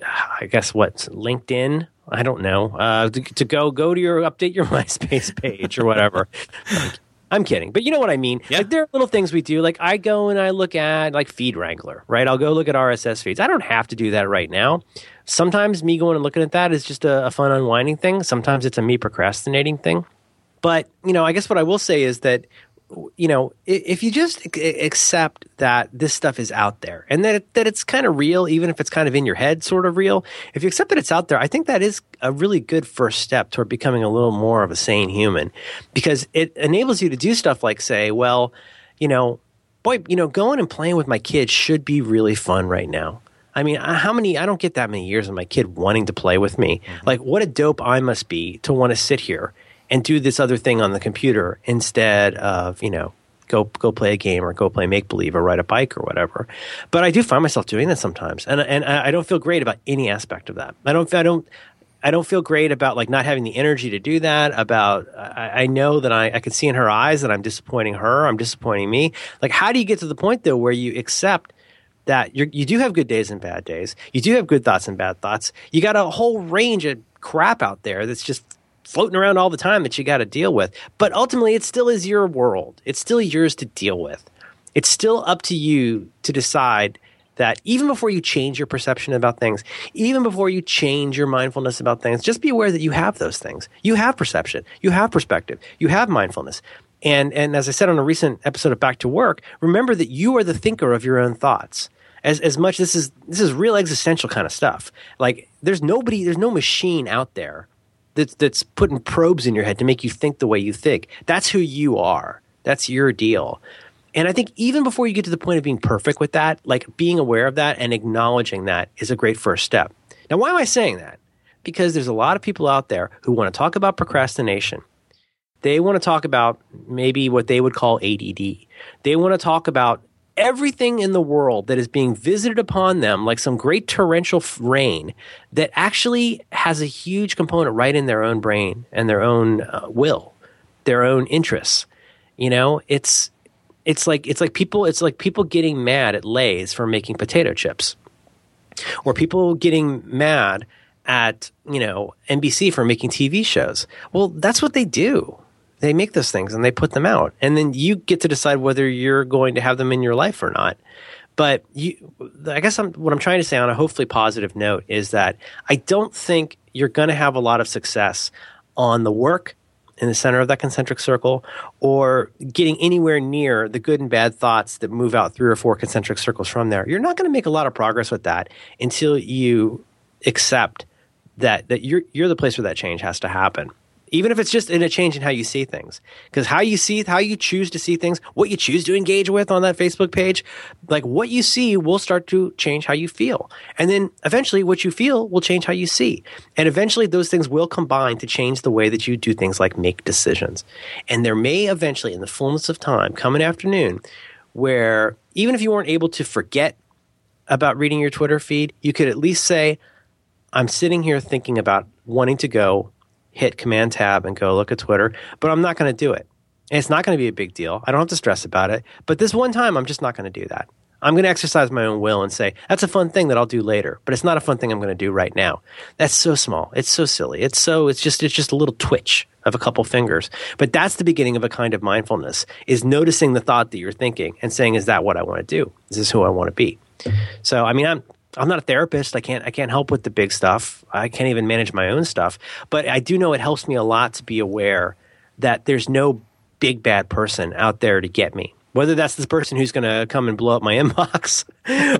I guess what's LinkedIn. I don't know. Uh, to, to go go to your update your MySpace page or whatever. Like, I'm kidding, but you know what I mean. Yeah. Like there are little things we do. Like I go and I look at like Feed Wrangler, right? I'll go look at R S S feeds. I don't have to do that right now. Sometimes me going and looking at that is just a, a fun unwinding thing. Sometimes it's a me procrastinating thing. But, you know, I guess what I will say is that you know, if you just accept that this stuff is out there and that it, that it's kind of real, even if it's kind of in your head sort of real, if you accept that it's out there, I think that is a really good first step toward becoming a little more of a sane human, because it enables you to do stuff like say, well, you know, boy, you know, going and playing with my kids should be really fun right now. I mean, how many, I don't get that many years of my kid wanting to play with me. Mm-hmm. Like, what a dope I must be to want to sit here and do this other thing on the computer instead of, you know, go go play a game or go play make-believe or ride a bike or whatever. But I do find myself doing that sometimes. And and I don't feel great about any aspect of that. I don't I don't I don't feel great about like not having the energy to do that, about I, I know that I, I can see in her eyes that I'm disappointing her, I'm disappointing me. Like, how do you get to the point though where you accept that you're, you do have good days and bad days, you do have good thoughts and bad thoughts, you got a whole range of crap out there that's just floating around all the time that you got to deal with. But ultimately, it still is your world. It's still yours to deal with. It's still up to you to decide that even before you change your perception about things, even before you change your mindfulness about things, just be aware that you have those things. You have perception. You have perspective. You have mindfulness. And and as I said on a recent episode of Back to Work, remember that you are the thinker of your own thoughts. As as much this is this is real existential kind of stuff. Like, there's nobody, there's no machine out there That's, that's putting probes in your head to make you think the way you think. That's who you are. That's your deal. And I think even before you get to the point of being perfect with that, like being aware of that and acknowledging that is a great first step. Now, why am I saying that? Because there's a lot of people out there who want to talk about procrastination. They want to talk about maybe what they would call A D D. They want to talk about everything in the world that is being visited upon them like some great torrential rain that actually has a huge component right in their own brain and their own uh, will, their own interests. You know, it's it's like it's like people it's like people getting mad at Lay's for making potato chips, or people getting mad at, you know, N B C for making T V shows. Well, that's what they do. They make those things and they put them out. And then you get to decide whether you're going to have them in your life or not. But you, I guess I'm, what I'm trying to say on a hopefully positive note is that I don't think you're going to have a lot of success on the work in the center of that concentric circle or getting anywhere near the good and bad thoughts that move out three or four concentric circles from there. You're not going to make a lot of progress with that until you accept that, that you're, you're the place where that change has to happen. Even if it's just in a change in how you see things, because how you see, how you choose to see things, what you choose to engage with on that Facebook page, like what you see will start to change how you feel. And then eventually what you feel will change how you see. And eventually those things will combine to change the way that you do things like make decisions. And there may eventually in the fullness of time come an afternoon where even if you weren't able to forget about reading your Twitter feed, you could at least say, I'm sitting here thinking about wanting to go hit Command Tab and go look at Twitter, but I'm not going to do it. And it's not going to be a big deal. I don't have to stress about it. But this one time, I'm just not going to do that. I'm going to exercise my own will and say, that's a fun thing that I'll do later, but it's not a fun thing I'm going to do right now. That's so small. It's so silly. It's so, it's just, it's just a little twitch of a couple fingers. But that's the beginning of a kind of mindfulness, is noticing the thought that you're thinking and saying, is that what I want to do? Is this who I want to be? So, I mean, I'm, I'm not a therapist. I can't I can't help with the big stuff. I can't even manage my own stuff. But I do know it helps me a lot to be aware that there's no big bad person out there to get me. Whether that's the person who's going to come and blow up my inbox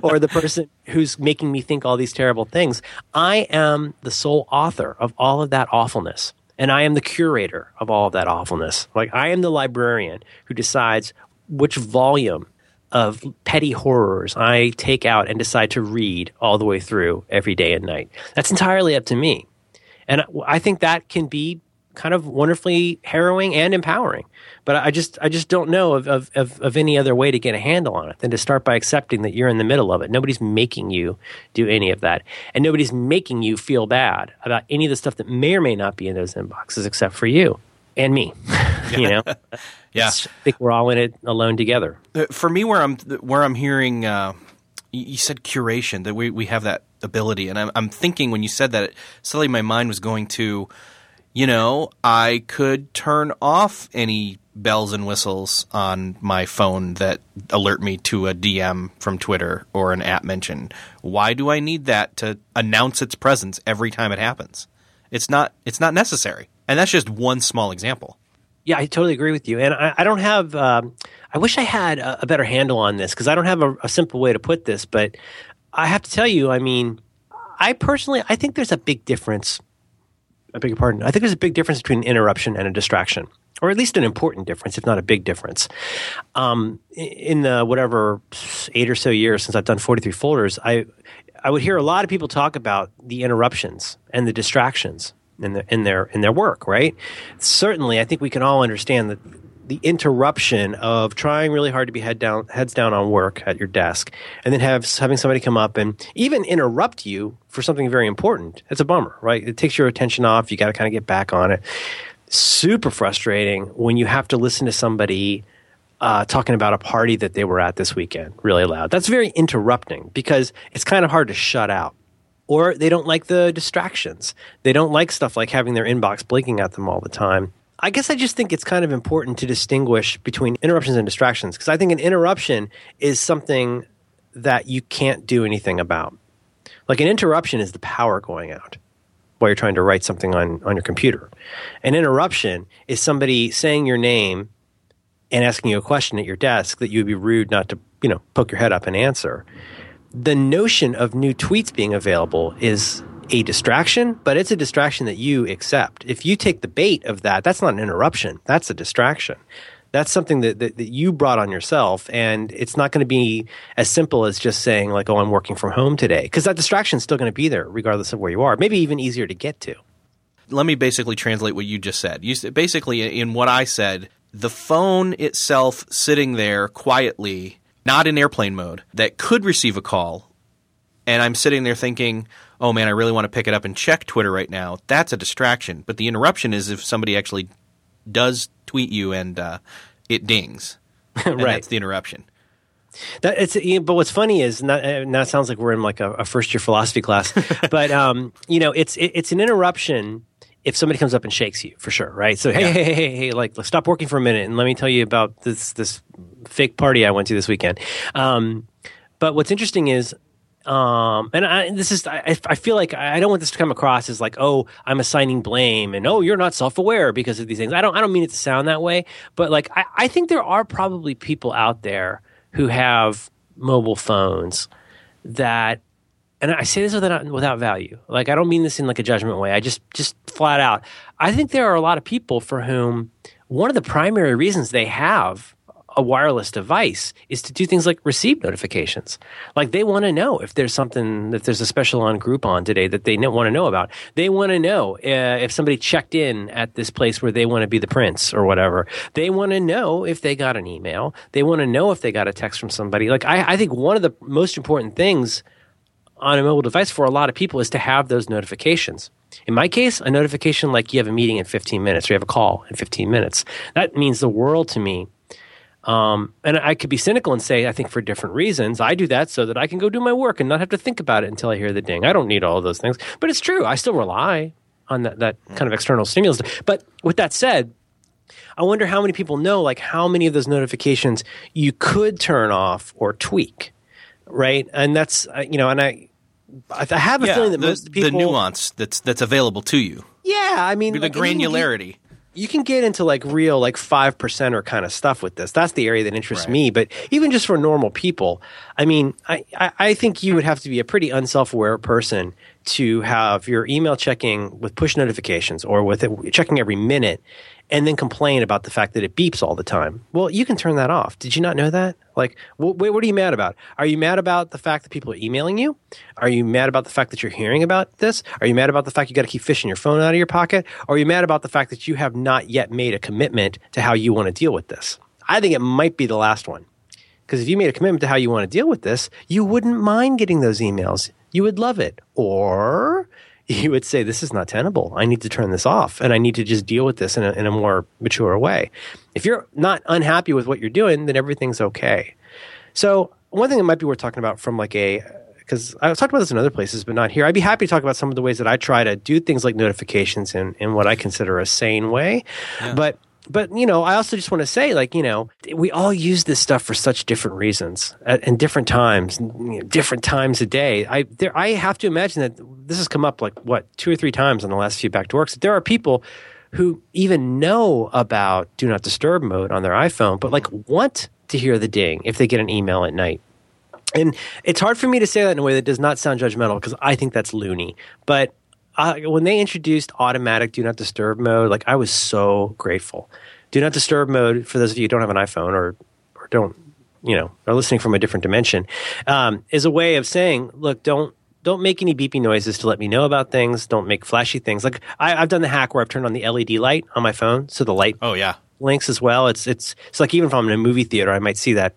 or the person who's making me think all these terrible things. I am the sole author of all of that awfulness. And I am the curator of all of that awfulness. Like, I am the librarian who decides which volume of petty horrors I take out and decide to read all the way through every day and night. That's entirely up to me. And I think that can be kind of wonderfully harrowing and empowering. But I just I just don't know of, of, of, of any other way to get a handle on it than to start by accepting that you're in the middle of it. Nobody's making you do any of that. And nobody's making you feel bad about any of the stuff that may or may not be in those inboxes except for you. And me, you know, yeah. I think we're all in it alone together. For me, where I'm, where I'm hearing, uh, you said curation, that we, we have that ability, and I'm, I'm thinking when you said that, it, suddenly my mind was going to, you know, I could turn off any bells and whistles on my phone that alert me to a D M from Twitter or an app mention. Why do I need that to announce its presence every time it happens? It's not, it's not necessary. And that's just one small example. Yeah, I totally agree with you. And I, I don't have, um, I wish I had a, a better handle on this because I don't have a, a simple way to put this. But I have to tell you, I mean, I personally, I think there's a big difference. I beg your pardon. I think there's a big difference between an interruption and a distraction, or at least an important difference, if not a big difference. Um, in the whatever eight or so years since I've done forty-three folders, I I would hear a lot of people talk about the interruptions and the distractions in their in their in their work, right? Certainly, I think we can all understand that the interruption of trying really hard to be head down, heads down on work at your desk, and then have having somebody come up and even interrupt you for something very important. It's a bummer, right? It takes your attention off. You got to kind of get back on it. Super frustrating when you have to listen to somebody uh, talking about a party that they were at this weekend really loud. That's very interrupting because it's kind of hard to shut out. Or they don't like the distractions. They don't like stuff like having their inbox blinking at them all the time. I guess I just think it's kind of important to distinguish between interruptions and distractions because I think an interruption is something that you can't do anything about. Like an interruption is the power going out while you're trying to write something on, on your computer. An interruption is somebody saying your name and asking you a question at your desk that you would be rude not to, you know, poke your head up and answer. The notion of new tweets being available is a distraction, but it's a distraction that you accept. If you take the bait of that, that's not an interruption. That's a distraction. That's something that, that, that you brought on yourself, and it's not going to be as simple as just saying like, oh, I'm working from home today, because that distraction is still going to be there regardless of where you are, maybe even easier to get to. Let me basically translate what you just said. You basically, in what I said, the phone itself sitting there quietly, not in airplane mode, that could receive a call, and I'm sitting there thinking, oh man, I really want to pick it up and check Twitter right now. That's a distraction. But the interruption is if somebody actually does tweet you and uh, it dings. And right. That's the interruption. That it's, but what's funny is, not, now it sounds like we're in like a, a first year philosophy class, but um, you know, it's it, it's an interruption if somebody comes up and shakes you for sure, right? So hey, yeah. hey, hey, hey, hey, like let's stop working for a minute and let me tell you about this this fake party I went to this weekend. Um, but what's interesting is. Um, and I, this is, I, I feel like I don't want this to come across as like, oh, I'm assigning blame and oh, you're not self-aware because of these things. I don't, I don't mean it to sound that way, but like, I, I think there are probably people out there who have mobile phones that, and I say this without, without value. Like, I don't mean this in like a judgment way. I just, just flat out. I think there are a lot of people for whom one of the primary reasons they have a wireless device is to do things like receive notifications. Like they want to know if there's something, if there's a special on Groupon today that they want to know about. They want to know uh, if somebody checked in at this place where they want to be the prince or whatever. They want to know if they got an email. They want to know if they got a text from somebody. Like I, I think one of the most important things on a mobile device for a lot of people is to have those notifications. In my case, a notification like you have a meeting in fifteen minutes or you have a call in fifteen minutes. That means the world to me. Um, and I could be cynical and say, I think for different reasons, I do that so that I can go do my work and not have to think about it until I hear the ding. I don't need all of those things, but it's true. I still rely on that, that kind of external stimulus. But with that said, I wonder how many people know, like how many of those notifications you could turn off or tweak, right? And that's, you know, and I, I have a yeah, feeling that the, most people, the nuance that's, that's available to you. Yeah. I mean, the like, granularity. You can get into like real like five percent or kind of stuff with this. That's the area that interests right. me. But even just for normal people, I mean, I, I, I think you would have to be a pretty unself-aware person to have your email checking with push notifications or with it checking every minute and then complain about the fact that it beeps all the time. Well, you can turn that off. Did you not know that? Like, wh- wait, what are you mad about? Are you mad about the fact that people are emailing you? Are you mad about the fact that you're hearing about this? Are you mad about the fact you got to keep fishing your phone out of your pocket? Or are you mad about the fact that you have not yet made a commitment to how you want to deal with this? I think it might be the last one. Because if you made a commitment to how you want to deal with this, you wouldn't mind getting those emails. You would love it. Or you would say, this is not tenable. I need to turn this off, and I need to just deal with this in a, in a more mature way. If you're not unhappy with what you're doing, then everything's okay. So one thing that might be worth talking about from like a – because I've talked about this in other places but not here. I'd be happy to talk about some of the ways that I try to do things like notifications in, in what I consider a sane way. Yeah. But – But, you know, I also just want to say, like, you know, we all use this stuff for such different reasons and different times, different times a day. I there, I have to imagine that this has come up like, what, two or three times in the last few Back to Works. There are people who even know about Do Not Disturb mode on their iPhone, but like want to hear the ding if they get an email at night. And it's hard for me to say that in a way that does not sound judgmental, because I think that's loony. But I, when they introduced automatic Do Not Disturb mode, like I was so grateful. Do Not Disturb mode, for those of you who don't have an iPhone or, or don't, you know, are listening from a different dimension, um, is a way of saying, look, don't don't make any beeping noises to let me know about things. Don't make flashy things. Like I, I've done the hack where I've turned on the L E D light on my phone, so the light. Oh yeah. Links as well. It's it's it's like even if I'm in a movie theater, I might see that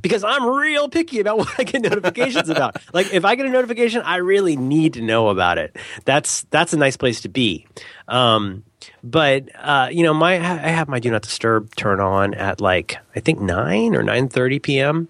because I'm real picky about what I get notifications about. Like if I get a notification, I really need to know about it. That's that's a nice place to be. Um, but uh, you know, my I have my Do Not Disturb turn on at like I think nine or nine thirty p m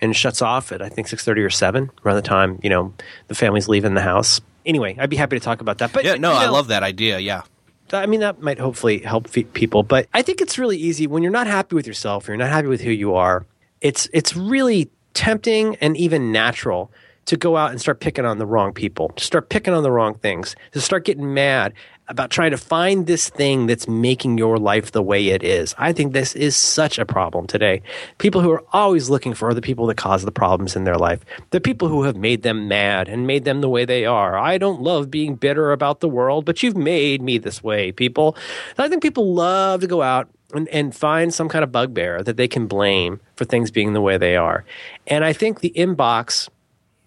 and shuts off at I think six thirty or seven around the time you know the family's leaving the house. Anyway, I'd be happy to talk about that. But yeah, no, you know, I love that idea. Yeah. I mean, that might hopefully help people, but I think it's really easy when you're not happy with yourself, or you're not happy with who you are. It's it's really tempting and even natural to go out and start picking on the wrong people, to start picking on the wrong things, to start getting mad about trying to find this thing that's making your life the way it is. I think this is such a problem today. People who are always looking for the people that cause the problems in their life, the people who have made them mad and made them the way they are. I don't love being bitter about the world, but you've made me this way, people. And I think people love to go out and, and find some kind of bugbear that they can blame for things being the way they are. And I think the inbox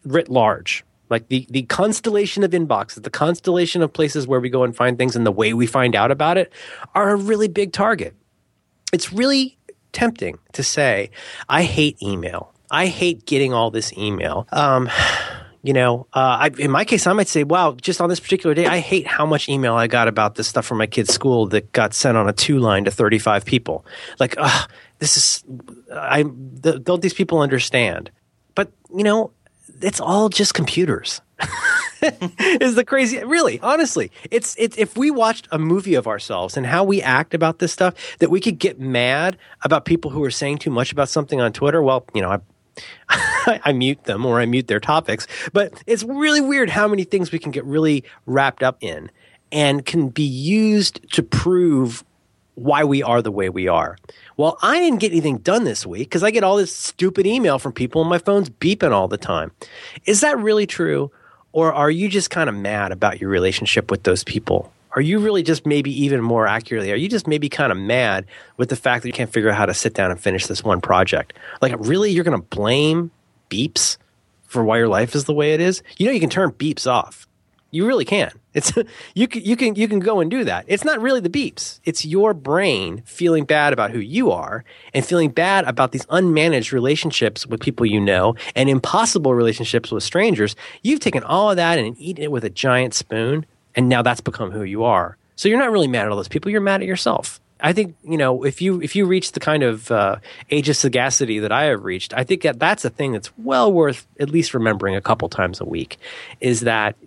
writ large, like the, the constellation of inboxes, the constellation of places where we go and find things and the way we find out about it are a really big target. It's really tempting to say, I hate email. I hate getting all this email. Um, you know, uh, I, in my case, I might say, wow, just on this particular day, I hate how much email I got about this stuff from my kid's school that got sent on a two line to thirty-five people. Like, uh, this is, I th- don't these people understand? But, you know, it's all just computers. Is the crazy, really, honestly, it's, it's, if we watched a movie of ourselves and how we act about this stuff, that we could get mad about people who are saying too much about something on Twitter. Well, you know, I, I mute them or I mute their topics, but it's really weird how many things we can get really wrapped up in and can be used to prove why we are the way we are. Well, I didn't get anything done this week because I get all this stupid email from people and my phone's beeping all the time. Is that really true? Or are you just kind of mad about your relationship with those people? Are you really just maybe even more accurately, are you just maybe kind of mad with the fact that you can't figure out how to sit down and finish this one project? Like, really, you're going to blame beeps for why your life is the way it is? You know, you can turn beeps off. You really can. It's you can you can you can go and do that. It's not really the beeps. It's your brain feeling bad about who you are and feeling bad about these unmanaged relationships with people you know and impossible relationships with strangers. You've taken all of that and eaten it with a giant spoon, and now that's become who you are. So you're not really mad at all those people. You're mad at yourself. I think, you know, if you if you reach the kind of uh, age of sagacity that I have reached, I think that that's a thing that's well worth at least remembering a couple times a week, is that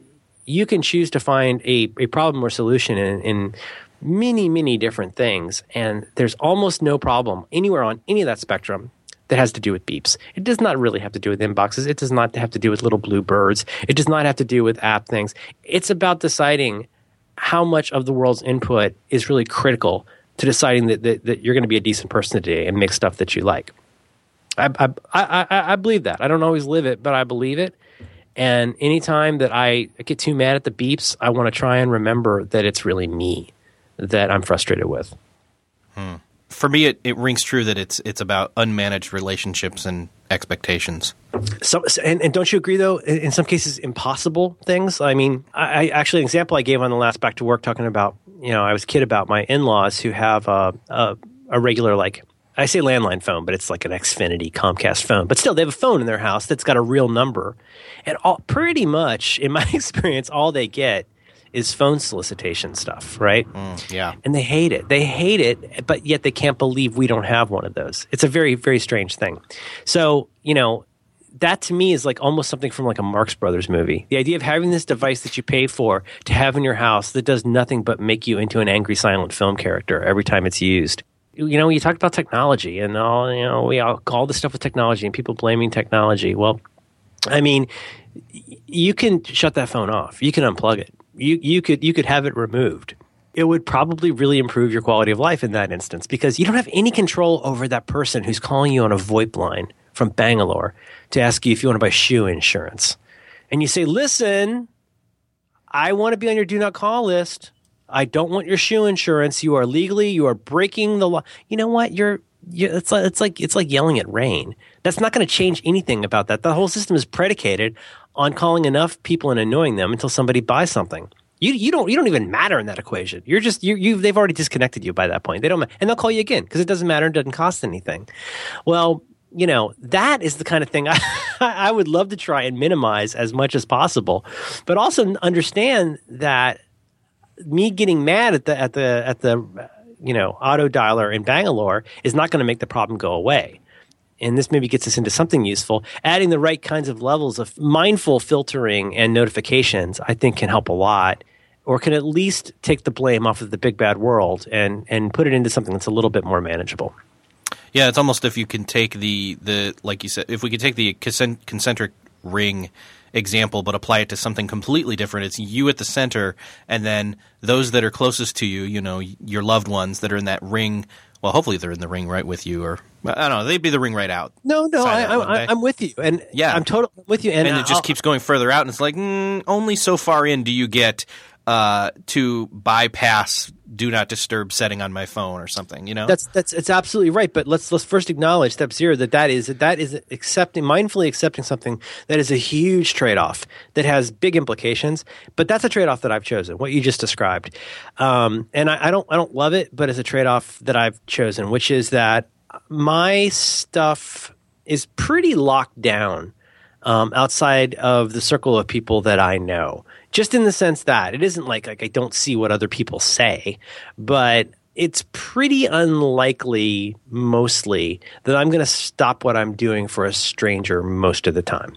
you can choose to find a, a problem or solution in, in many, many different things. And there's almost no problem anywhere on any of that spectrum that has to do with beeps. It does not really have to do with inboxes. It does not have to do with little blue birds. It does not have to do with app things. It's about deciding how much of the world's input is really critical to deciding that, that, that you're going to be a decent person today and make stuff that you like. I, I, I, I believe that. I don't always live it, but I believe it. And anytime that I get too mad at the beeps, I want to try and remember that it's really me that I'm frustrated with. Hmm. For me, it, it rings true that it's it's about unmanaged relationships and expectations. So, and, and don't you agree, though, in some cases, impossible things? I mean, I, I actually, an example I gave on the last Back to Work, talking about, you know, I was a kid about my in-laws who have a, a, a regular, like, I say landline phone, but it's like an Xfinity Comcast phone. But still, they have a phone in their house that's got a real number. And all, pretty much, in my experience, all they get is phone solicitation stuff, right? Mm, yeah. And they hate it. They hate it, but yet they can't believe we don't have one of those. It's a very, very strange thing. So, you know, that to me is like almost something from like a Marx Brothers movie. The idea of having this device that you pay for to have in your house that does nothing but make you into an angry silent film character every time it's used. You know, you talked about technology and all, you know, we all, all the stuff with technology and people blaming technology. Well, I mean, you can shut that phone off. You can unplug it. You you could you could have it removed. it would probably really improve your quality of life in that instance, because you don't have any control over that person who's calling you on a VoIP line from Bangalore to ask you if you want to buy shoe insurance. And you say, listen, I want to be on your do not call list. I don't want your shoe insurance. You are legally, you are breaking the law. You know what? You're, you're it's like, it's like, it's like yelling at rain. That's not going to change anything about that. The whole system is predicated on calling enough people and annoying them until somebody buys something. You you don't you don't even matter in that equation. You're just you you they've already disconnected you by that point. They don't and they'll call you again because it doesn't matter and doesn't cost anything. Well, you know, that is the kind of thing I, I would love to try and minimize as much as possible, but also understand that me getting mad at the at the at the you know auto dialer in Bangalore is not going to make the problem go away. And this maybe gets us into something useful. Adding the right kinds of levels of mindful filtering and notifications, I think, can help a lot. Or can at least take the blame off of the big bad world and, and put it into something that's a little bit more manageable. Yeah, it's almost if you can take the, the like you said, if we could take the concentric ring example but apply it to something completely different. It's you at the center and then those that are closest to you, you know, your loved ones that are in that ring. Well, hopefully they're in the ring right with you, or I don't know, they'd be the ring right out. No, no, I, I, I'm with you, and yeah, I'm totally with you. And, and it just I'll, keeps going further out, and it's like mm, only so far in do you get uh, to bypass do not disturb setting on my phone or something. You know, that's that's it's absolutely right. But let's let's first acknowledge step zero that that is that is accepting mindfully accepting something that is a huge trade off that has big implications. But that's a trade off that I've chosen. What you just described, um, and I, I don't I don't love it, but it's a trade off that I've chosen, which is that my stuff is pretty locked down um, outside of the circle of people that I know. Just in the sense that it isn't like, like I don't see what other people say, but it's pretty unlikely mostly that I'm going to stop what I'm doing for a stranger most of the time.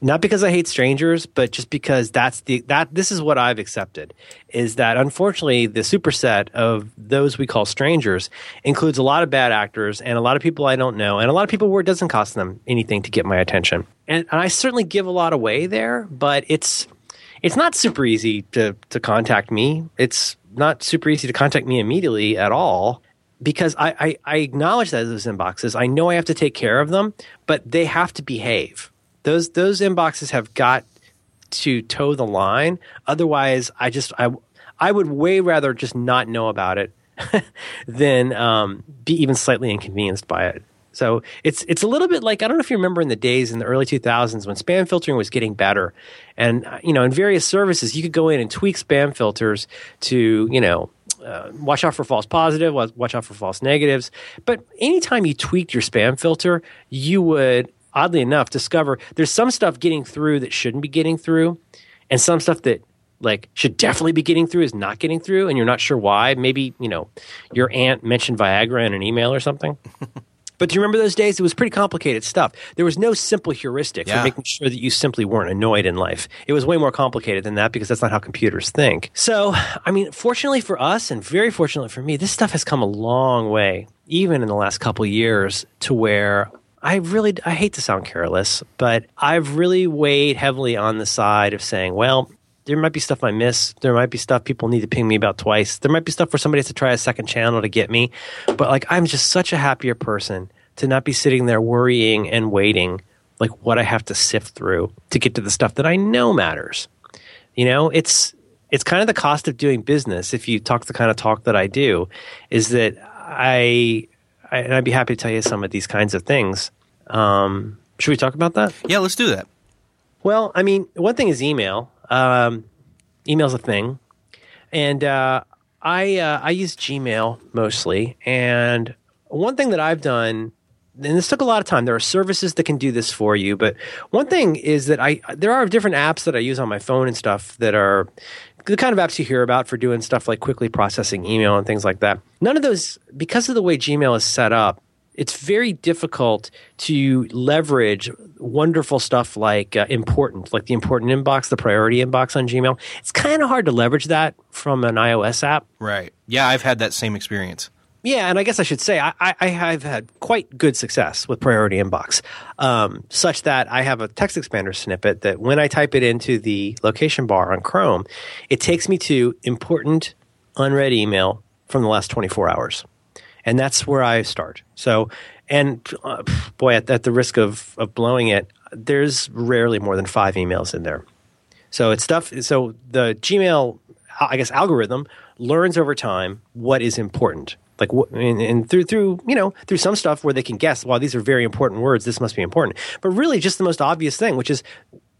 Not because I hate strangers, but just because that's the that this is what I've accepted, is that unfortunately the superset of those we call strangers includes a lot of bad actors and a lot of people I don't know and a lot of people where it doesn't cost them anything to get my attention. And, and I certainly give a lot away there, but it's – It's not super easy to, to contact me. It's not super easy to contact me immediately at all, because I, I, I acknowledge that those inboxes. I know I have to take care of them, but they have to behave. Those those inboxes have got to toe the line. Otherwise, I just I I would way rather just not know about it than um, be even slightly inconvenienced by it. So it's it's a little bit like, I don't know if you remember in the days in the early two thousands when spam filtering was getting better, and you know in various services you could go in and tweak spam filters to you know uh, watch out for false positive, watch out for false negatives. But anytime you tweaked your spam filter, you would oddly enough discover there's some stuff getting through that shouldn't be getting through, and some stuff that like should definitely be getting through is not getting through, and you're not sure why. Maybe you know your aunt mentioned Viagra in an email or something. But do you remember those days? It was pretty complicated stuff. There was no simple heuristic yeah. for making sure that you simply weren't annoyed in life. It was way more complicated than that, because that's not how computers think. So, I mean, fortunately for us, and very fortunately for me, this stuff has come a long way, even in the last couple of years, to where I really – I hate to sound careless, but I've really weighed heavily on the side of saying, well – there might be stuff I miss. There might be stuff people need to ping me about twice. There might be stuff where somebody has to try a second channel to get me. But like, I'm just such a happier person to not be sitting there worrying and waiting, like what I have to sift through to get to the stuff that I know matters. You know, it's it's kind of the cost of doing business. If you talk the kind of talk that I do, is that I, I and I'd be happy to tell you some of these kinds of things. Um, should we talk about that? Yeah, let's do that. Well, I mean, one thing is email. Um, email's a thing, and uh, I uh, I use Gmail mostly. And one thing that I've done, and this took a lot of time. There are services that can do this for you, but one thing is that I there are different apps that I use on my phone and stuff that are the kind of apps you hear about for doing stuff like quickly processing email and things like that. None of those, because of the way Gmail is set up, it's very difficult to leverage wonderful stuff like uh, important, like the important inbox, the priority inbox on Gmail. It's kind of hard to leverage that from an iOS app. Right. Yeah, I've had that same experience. Yeah, and I guess I should say I, I have had quite good success with priority inbox, um, such that I have a text expander snippet that when I type it into the location bar on Chrome, it takes me to important unread email from the last twenty-four hours. And that's where I start. So, and uh, boy, at, at the risk of, of blowing it, there's rarely more than five emails in there. So it's stuff. So the Gmail, I guess, algorithm learns over time what is important. Like, and, and through through you know through some stuff where they can guess, wow, these are very important words. This must be important. But really, just the most obvious thing, which is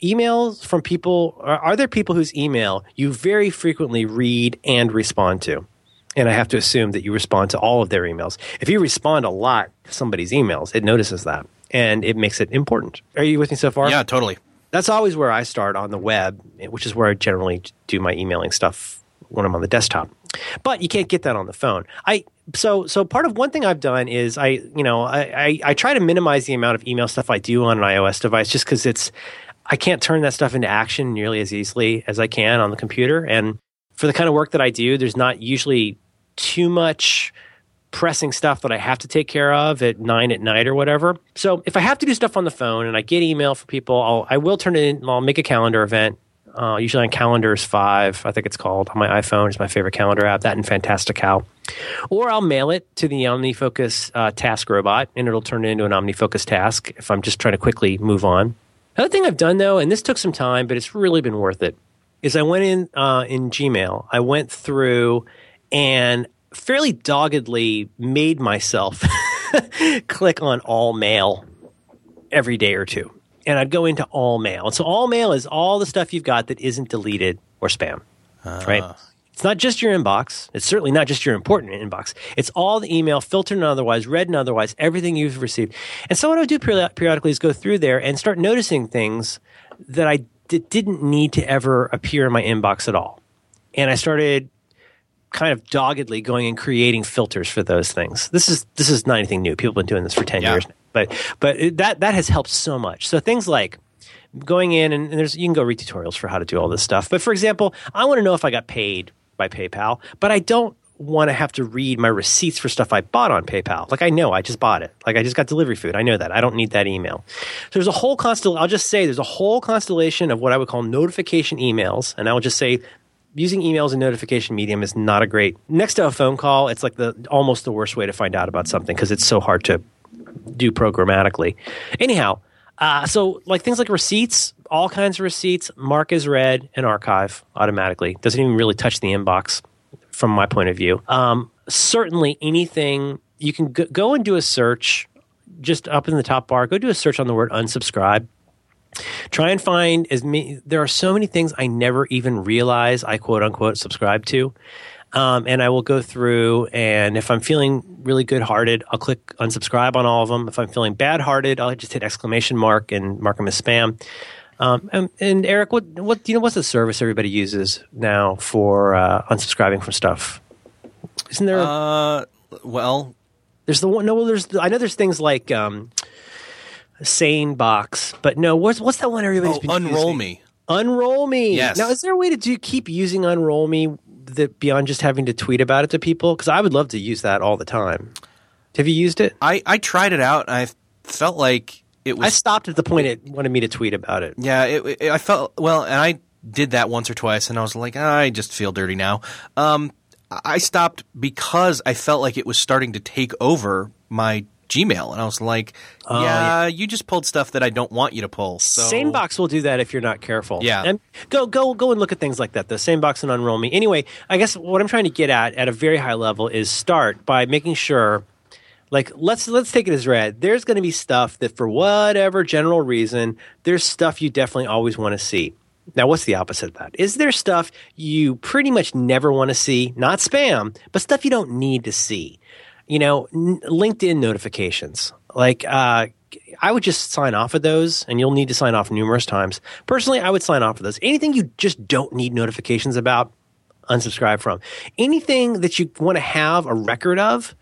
emails from people. Are, are there people whose email you very frequently read and respond to? And I have to assume that you respond to all of their emails. If you respond a lot to somebody's emails, it notices that and it makes it important. Are you with me so far? Yeah, totally. That's always where I start on the web, which is where I generally do my emailing stuff when I'm on the desktop. But you can't get that on the phone. I so so part of one thing I've done is I you know I I, I try to minimize the amount of email stuff I do on an iOS device just because it's I can't turn that stuff into action nearly as easily as I can on the computer. And for the kind of work that I do, there's not usually too much pressing stuff that I have to take care of at nine at night or whatever. So if I have to do stuff on the phone and I get email from people, I'll, I will turn it in. I'll make a calendar event, uh, usually on Calendars five, I think it's called, on my iPhone. It's my favorite calendar app, that and Fantastical. Or I'll mail it to the OmniFocus uh, task robot, and it'll turn it into an OmniFocus task if I'm just trying to quickly move on. Another thing I've done, though, and this took some time, but it's really been worth it, is I went in uh, in Gmail. I went through and fairly doggedly made myself click on all mail every day or two. And I'd go into all mail. And so all mail is all the stuff you've got that isn't deleted or spam, uh. right? It's not just your inbox. It's certainly not just your important inbox. It's all the email, filtered and otherwise, read and otherwise, everything you've received. And so what I would do period- periodically is go through there and start noticing things that I d- didn't need to ever appear in my inbox at all. And I started kind of doggedly going and creating filters for those things. This is this is not anything new. People have been doing this for ten yeah. years now. But but it, that that has helped so much. So things like going in and, and there's you can go read tutorials for how to do all this stuff. But for example, I want to know if I got paid by PayPal, but I don't want to have to read my receipts for stuff I bought on PayPal. Like I know I just bought it. Like I just got delivery food. I know that. I don't need that email. So there's a whole constellation. I'll just say there's a whole constellation of what I would call notification emails, and I will just say using emails and notification medium is not a great – next to a phone call, it's like the almost the worst way to find out about something because it's so hard to do programmatically. Anyhow, uh, so like things like receipts, all kinds of receipts, mark as read and archive automatically. Doesn't even really touch the inbox from my point of view. Um, certainly anything – you can go, go and do a search just up in the top bar. Go do a search on the word unsubscribe. Try and find as many. There are so many things I never even realize I quote unquote subscribe to, um, and I will go through. And if I'm feeling really good hearted, I'll click unsubscribe on all of them. If I'm feeling bad hearted, I'll just hit exclamation mark and mark them as spam. Um, and, and Eric, what what you know? What's the service everybody uses now for uh, unsubscribing from stuff? Isn't there? Uh, well, there's the one. No, there's I know there's things like. Um, SaneBox, but no, what's what's that one everybody's oh, been Unroll dot me. Unroll dot me. Yes. Now, is there a way to do keep using Unroll dot me that beyond just having to tweet about it to people? Because I would love to use that all the time. Have you used it? I, I tried it out, and I felt like it was... I stopped at the point it wanted me to tweet about it. Yeah, it, it, I felt... Well, and I did that once or twice, and I was like, oh, I just feel dirty now. Um, I stopped because I felt like it was starting to take over my... Gmail. And I was like, yeah, uh, yeah, you just pulled stuff that I don't want you to pull. So. SaneBox will do that if you're not careful. Yeah. And go go, go and look at things like that, though. SaneBox and Unroll Me. Anyway, I guess what I'm trying to get at at a very high level is start by making sure, like, let's let's take it as read. There's going to be stuff that for whatever general reason, there's stuff you definitely always want to see. Now, what's the opposite of that? Is there stuff you pretty much never want to see? Not spam, but stuff you don't need to see. You know, n- LinkedIn notifications, like uh, I would just sign off of those, and you'll need to sign off numerous times. Personally, I would sign off of those. Anything you just don't need notifications about, unsubscribe from. Anything that you want to have a record of,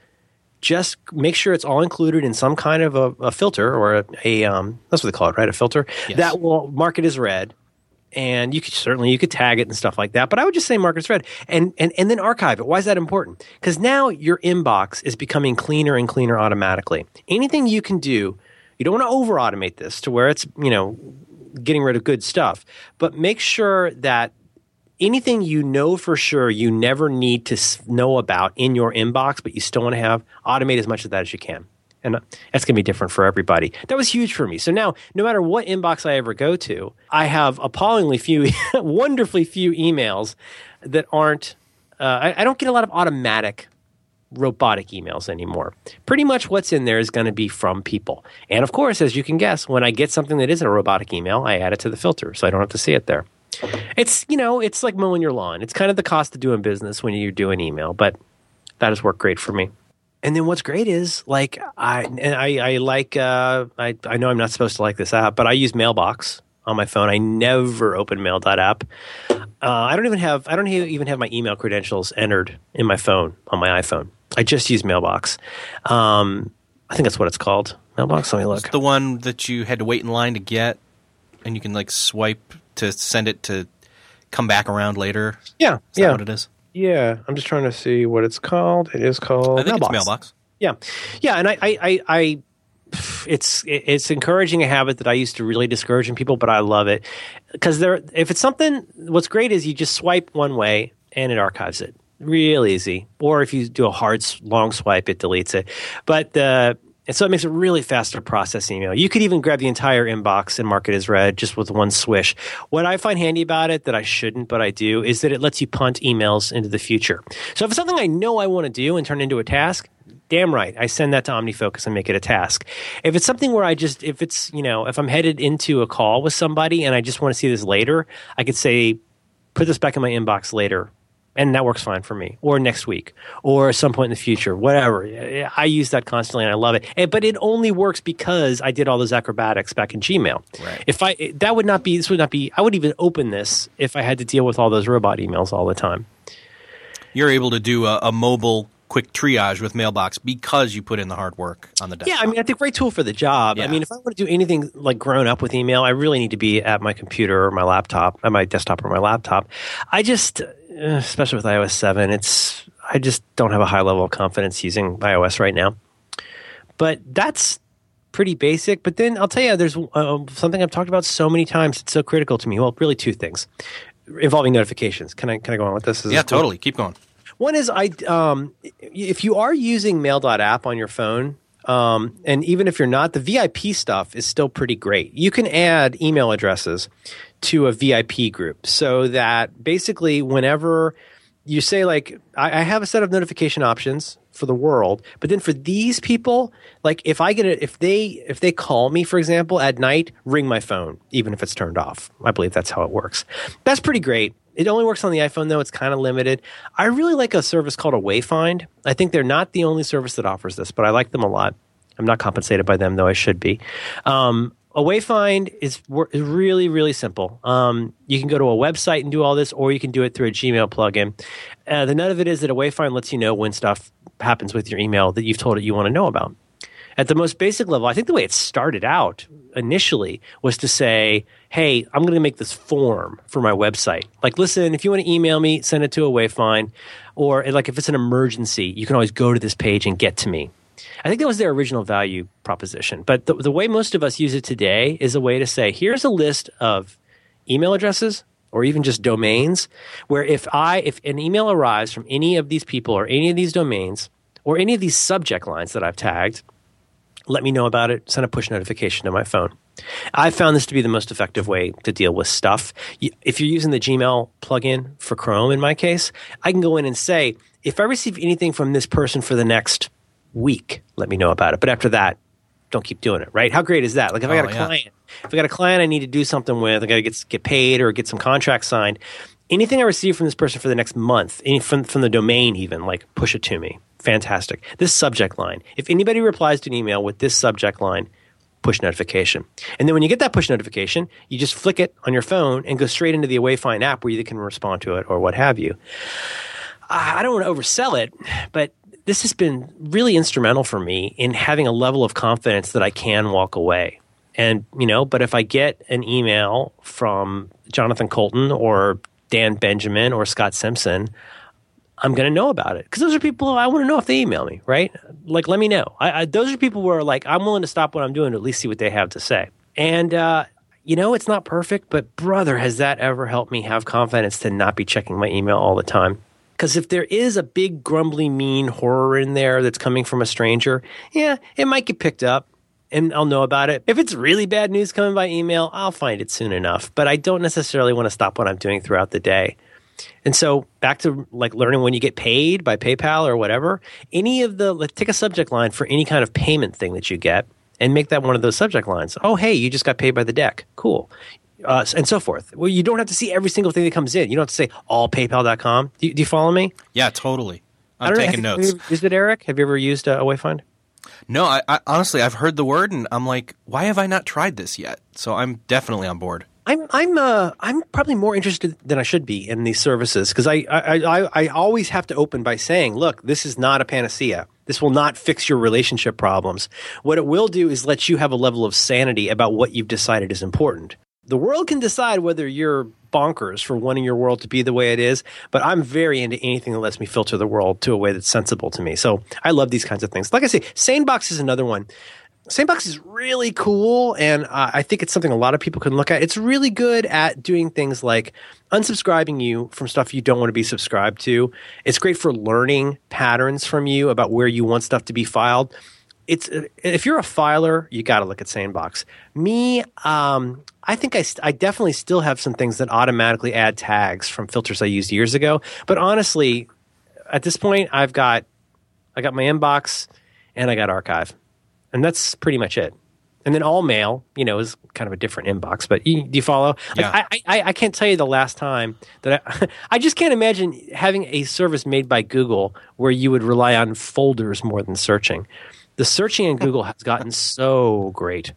just make sure it's all included in some kind of a, a filter or a, a um, that's what they call it, right? A filter. Yes. That will mark it as read. And you could certainly you could tag it and stuff like that, but I would just say mark it as read and and and then archive it. Why is that important? Because now your inbox is becoming cleaner and cleaner automatically. Anything you can do, you don't want to over automate this to where it's you know getting rid of good stuff, but make sure that anything you know for sure you never need to know about in your inbox, but you still want to have, automate as much of that as you can. And that's going to be different for everybody. That was huge for me. So now, no matter what inbox I ever go to, I have appallingly few, wonderfully few emails that aren't, uh, I, I don't get a lot of automatic robotic emails anymore. Pretty much what's in there is going to be from people. And of course, as you can guess, when I get something that isn't a robotic email, I add it to the filter so I don't have to see it there. It's, you know, it's like mowing your lawn. It's kind of the cost of doing business when you do an email, but that has worked great for me. And then what's great is, like, I and I, I like, uh, I, I know I'm not supposed to like this app, but I use Mailbox on my phone. I never open mail dot app. Uh, I don't even have, I don't even have my email credentials entered in my phone, on my iPhone. I just use Mailbox. Um, I think that's what it's called. Mailbox, let me look. It's the one that you had to wait in line to get, and you can, like, swipe to send it to come back around later. Yeah. Is that yeah. what it is? Yeah, I'm just trying to see what it's called. It is called I think Mailbox. It's Mailbox. Yeah, yeah, and I, I, I, I it's it's encouraging a habit that I used to really discourage in people, but I love it because there. If it's something, what's great is you just swipe one way and it archives it, real easy. Or if you do a hard long swipe, it deletes it. But the and so it makes it really fast to process email. You could even grab the entire inbox and mark it as read just with one swish. What I find handy about it that I shouldn't, but I do, is that it lets you punt emails into the future. So if it's something I know I want to do and turn into a task, damn right, I send that to OmniFocus and make it a task. If it's something where I just, if it's, you know, if I'm headed into a call with somebody and I just want to see this later, I could say, put this back in my inbox later. And that works fine for me, or next week, or some point in the future, whatever. I use that constantly, and I love it. And, but it only works because I did all those acrobatics back in Gmail. Right. If I that would not be this would not be I would even open this if I had to deal with all those robot emails all the time. You're able to do a, a mobile quick triage with Mailbox because you put in the hard work on the desktop. Yeah, I mean, I think great tool for the job. Yeah. I mean, if I want to do anything like grown up with email, I really need to be at my computer or my laptop, at my desktop or my laptop. I just, especially with iOS seven, it's I just don't have a high level of confidence using iOS right now. But that's pretty basic. But then I'll tell you, there's uh, something I've talked about so many times. It's so critical to me. Well, really two things involving notifications. Can I can I go on with this? Is yeah, this totally. Cool? Keep going. One is I, um, if you are using mail dot app on your phone, um, and even if you're not, the V I P stuff is still pretty great. You can add email addresses to a V I P group so that basically whenever you say, like, I, I have a set of notification options for the world, but then for these people, like if I get it, if they if they call me, for example, at night, ring my phone, even if it's turned off. I believe that's how it works. That's pretty great. It only works on the iPhone, though. It's kind of limited. I really like a service called AwayFind. I think they're not the only service that offers this, but I like them a lot. I'm not compensated by them, though I should be. Um, AwayFind is, is really, really simple. Um, you can go to a website and do all this, or you can do it through a Gmail plugin. Uh, the nut of it is that AwayFind lets you know when stuff happens with your email that you've told it you want to know about. At the most basic level, I think the way it started out initially was to say, hey, I'm going to make this form for my website. Like, listen, if you want to email me, send it to AwayFind. Or, like, if it's an emergency, you can always go to this page and get to me. I think that was their original value proposition. But the, the way most of us use it today is a way to say, here's a list of email addresses or even just domains where if I if an email arrives from any of these people or any of these domains or any of these subject lines that I've tagged, let me know about it, send a push notification to my phone. I found this to be the most effective way to deal with stuff. If you're using the Gmail plugin for Chrome, in my case, I can go in and say, if I receive anything from this person for the next week, let me know about it. But after that, don't keep doing it, right? How great is that? Like if oh, I got a yeah. client, if I got a client I need to do something with, I got to get, get paid or get some contract signed, anything I receive from this person for the next month, any, from, from the domain even, like push it to me. Fantastic. This subject line. If anybody replies to an email with this subject line, push notification. And then when you get that push notification, you just flick it on your phone and go straight into the AwayFind app where you can respond to it or what have you. I don't want to oversell it, but this has been really instrumental for me in having a level of confidence that I can walk away. And, you know, but if I get an email from Jonathan Colton or Dan Benjamin or Scott Simpson, I'm going to know about it because those are people I want to know if they email me, right? Like, let me know. I, I, those are people where, like, I'm willing to stop what I'm doing to at least see what they have to say. And, uh, you know, it's not perfect, but brother, has that ever helped me have confidence to not be checking my email all the time. Because if there is a big, grumbly, mean horror in there that's coming from a stranger, yeah, it might get picked up and I'll know about it. If it's really bad news coming by email, I'll find it soon enough. But I don't necessarily want to stop what I'm doing throughout the day. And so back to like learning when you get paid by PayPal or whatever, any of the, let's take a subject line for any kind of payment thing that you get and make that one of those subject lines. Oh, hey, you just got paid by the deck. Cool. Uh, and so forth. Well, you don't have to see every single thing that comes in. You don't have to say all PayPal dot com. Do you, do you follow me? Yeah, totally. I'm taking know, notes. You, is it Eric? Have you ever used uh, AwayFind? No, I, I honestly, I've heard the word and I'm like, why have I not tried this yet? So I'm definitely on board. I'm I'm uh, I'm probably more interested than I should be in these services because I, I I I always have to open by saying, look, this is not a panacea. This will not fix your relationship problems. What it will do is let you have a level of sanity about what you've decided is important. The world can decide whether you're bonkers for wanting your world to be the way it is, but I'm very into anything that lets me filter the world to a way that's sensible to me. So I love these kinds of things. Like I say, SaneBox is another one. SaneBox is really cool, and uh, I think it's something a lot of people can look at. It's really good at doing things like unsubscribing you from stuff you don't want to be subscribed to. It's great for learning patterns from you about where you want stuff to be filed. It's if you're a filer, you got to look at SaneBox. Me, um, I think I, st- I definitely still have some things that automatically add tags from filters I used years ago. But honestly, at this point, I've got I got my inbox and I got archive. And that's pretty much it. And then all mail, you know, is kind of a different inbox. But you, do you follow? Yeah. Like, I, I I can't tell you the last time that I – I just can't imagine having a service made by Google where you would rely on folders more than searching. The searching in Google has gotten so great.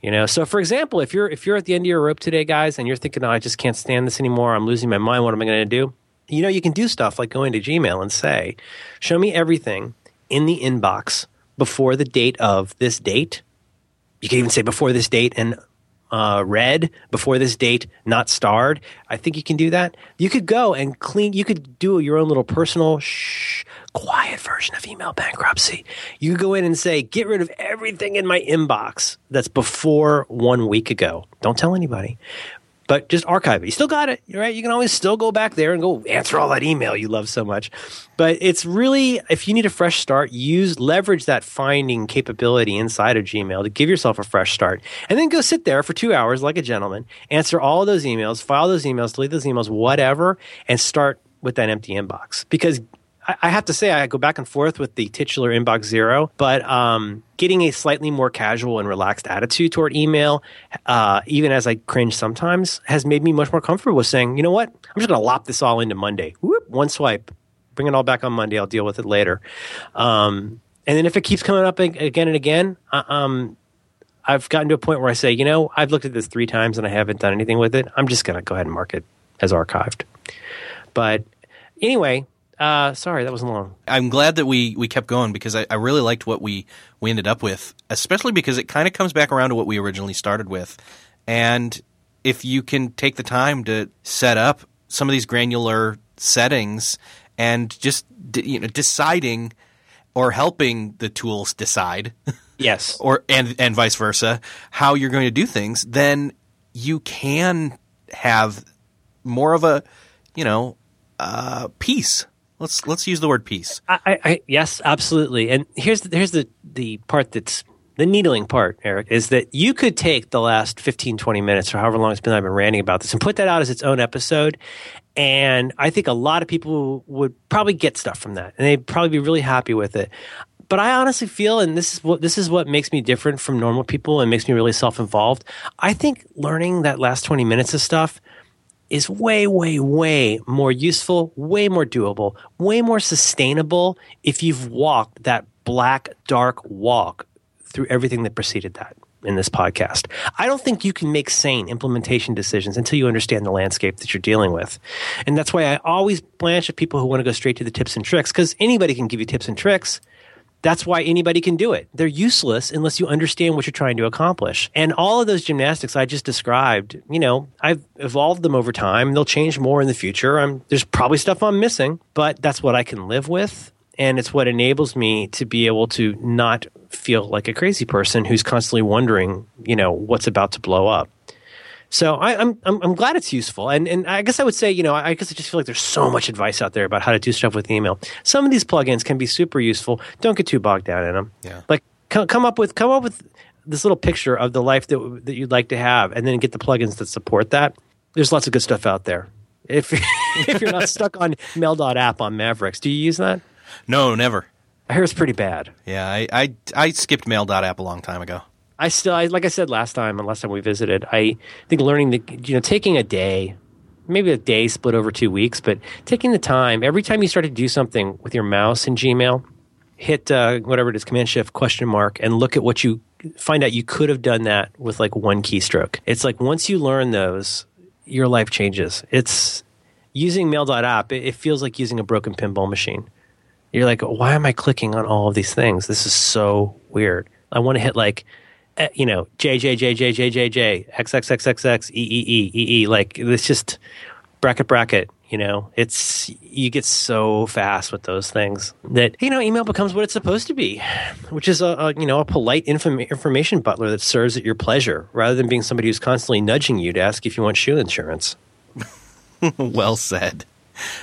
You know, so for example, if you're if you're at the end of your rope today, guys, and you're thinking, oh, I just can't stand this anymore, I'm losing my mind, what am I going to do? You know, you can do stuff like go into Gmail and say, show me everything in the inbox before the date of this date. You can even say before this date and uh, red, before this date, not starred. I think you can do that. You could go and clean, you could do your own little personal, shh, quiet version of email bankruptcy. You could go in and say, get rid of everything in my inbox that's before one week ago. Don't tell anybody, but just archive it. You still got it, right? You can always still go back there and go answer all that email you love so much. But it's really, if you need a fresh start, use leverage that finding capability inside of Gmail to give yourself a fresh start. And then go sit there for two hours like a gentleman, answer all those emails, file those emails, delete those emails, whatever, and start with that empty inbox. Because I, I have to say, I go back and forth with the titular inbox zero, but um, getting a slightly more casual and relaxed attitude toward email, uh, even as I cringe sometimes, has made me much more comfortable with saying, you know what, I'm just going to lop this all into Monday. Whoop, one swipe. Bring it all back on Monday. I'll deal with it later. Um, and then if it keeps coming up again and again, uh, um, I've gotten to a point where I say, you know, I've looked at this three times and I haven't done anything with it. I'm just going to go ahead and mark it as archived. But anyway, uh, sorry, that was long. I'm glad that we, we kept going because I, I really liked what we, we ended up with, especially because it kind of comes back around to what we originally started with. And if you can take the time to set up some of these granular settings – and just, you know, deciding or helping the tools decide, yes, or and and vice versa, how you're going to do things, then you can have more of a, you know, uh, peace. Let's let's use the word peace. I, I, I, yes, absolutely. And here's the, here's the the part that's the needling part, Eric, is that you could take the last fifteen, twenty minutes or however long it's been I've been ranting about this and put that out as its own episode. And I think a lot of people would probably get stuff from that, and they'd probably be really happy with it. But I honestly feel, and this is what this is what makes me different from normal people and makes me really self-involved, I think learning that last twenty minutes of stuff is way, way, way more useful, way more doable, way more sustainable if you've walked that black, dark walk through everything that preceded that in this podcast. I don't think you can make sane implementation decisions until you understand the landscape that you're dealing with. And that's why I always blanch at people who want to go straight to the tips and tricks, because anybody can give you tips and tricks. That's why anybody can do it. They're useless unless you understand what you're trying to accomplish. And all of those gymnastics I just described, you know, I've evolved them over time. They'll change more in the future. I'm, there's probably stuff I'm missing, but that's what I can live with. And it's what enables me to be able to not feel like a crazy person who's constantly wondering, you know, what's about to blow up. So I, I'm, I'm I'm glad it's useful, and and I guess I would say, you know, I guess I just feel like there's so much advice out there about how to do stuff with email. Some of these plugins can be super useful. Don't get too bogged down in them. Yeah. Like come come up with come up with this little picture of the life that that you'd like to have, and then get the plugins that support that. There's lots of good stuff out there. If if you're not stuck on mail dot app on Mavericks, do you use that? No, never. I hear it's pretty bad. Yeah, I I, I skipped mail dot app a long time ago. I still, I, like I said last time, and last time we visited, I think learning the, you know, taking a day, maybe a day split over two weeks, but taking the time, every time you start to do something with your mouse in Gmail, hit uh, whatever it is, Command Shift question mark, and look at what you find out you could have done that with like one keystroke. It's like once you learn those, your life changes. It's using mail dot app, it, it feels like using a broken pinball machine. You're like, why am I clicking on all of these things? This is so weird. I want to hit like, you know, J, J, J, J, J, J, J, X, X, X, X, X, E, E, E, E, E. Like, it's just bracket, bracket, you know. It's, you get so fast with those things that, you know, email becomes what it's supposed to be, which is, a, a you know, a polite inform- information butler that serves at your pleasure rather than being somebody who's constantly nudging you to ask if you want shoe insurance. Well said.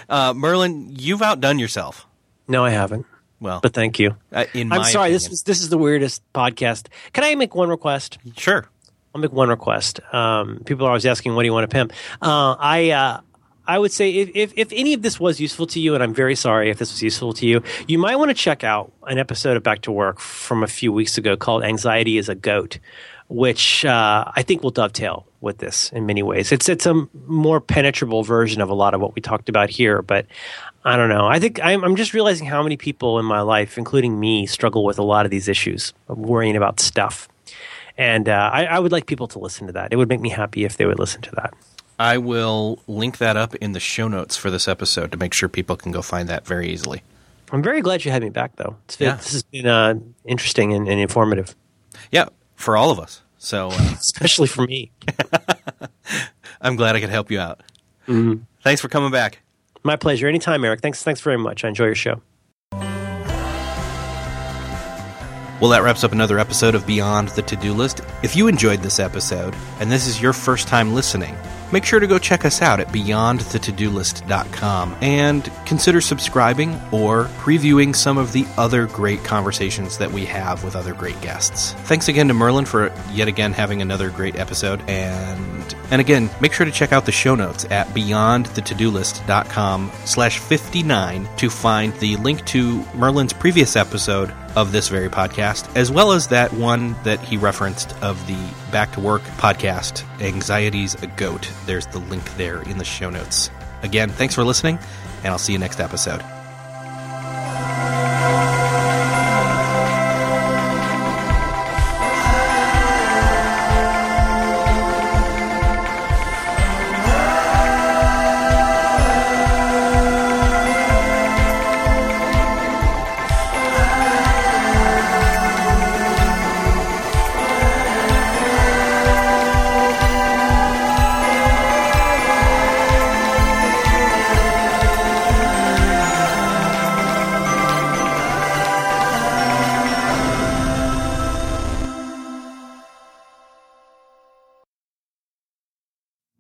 Uh, Merlin, you've outdone yourself. No, I haven't. Well, but thank you. Uh, in I'm my sorry. Opinion. This is this is the weirdest podcast. Can I make one request? Sure, I'll make one request. Um, people are always asking, "What do you want to pimp?" Uh, I uh, I would say if, if if any of this was useful to you, and I'm very sorry if this was useful to you, you might want to check out an episode of Back to Work from a few weeks ago called "Anxiety is a Goat," which uh, I think will dovetail with this in many ways. It's it's a more penetrable version of a lot of what we talked about here, but. I don't know. I think I'm, I'm just realizing how many people in my life, including me, struggle with a lot of these issues of worrying about stuff. And uh, I, I would like people to listen to that. It would make me happy if they would listen to that. I will link that up in the show notes for this episode to make sure people can go find that very easily. I'm very glad you had me back, though. It's been, yeah. This has been uh, interesting and, and informative. Yeah, for all of us. So, uh, especially for me. I'm glad I could help you out. Mm-hmm. Thanks for coming back. My pleasure. Anytime, Eric. Thanks Thanks very much. I enjoy your show. Well, that wraps up another episode of Beyond the To-Do List. If you enjoyed this episode, and this is your first time listening, make sure to go check us out at beyond the to do list dot com and consider subscribing or previewing some of the other great conversations that we have with other great guests. Thanks again to Merlin for yet again having another great episode. And and again, make sure to check out the show notes at beyond the to do list dot com slash fifty-nine to find the link to Merlin's previous episode of this very podcast, as well as that one that he referenced of the Back to Work podcast, Anxiety's a Goat. There's the link there in the show notes. Again, thanks for listening, and I'll see you next episode.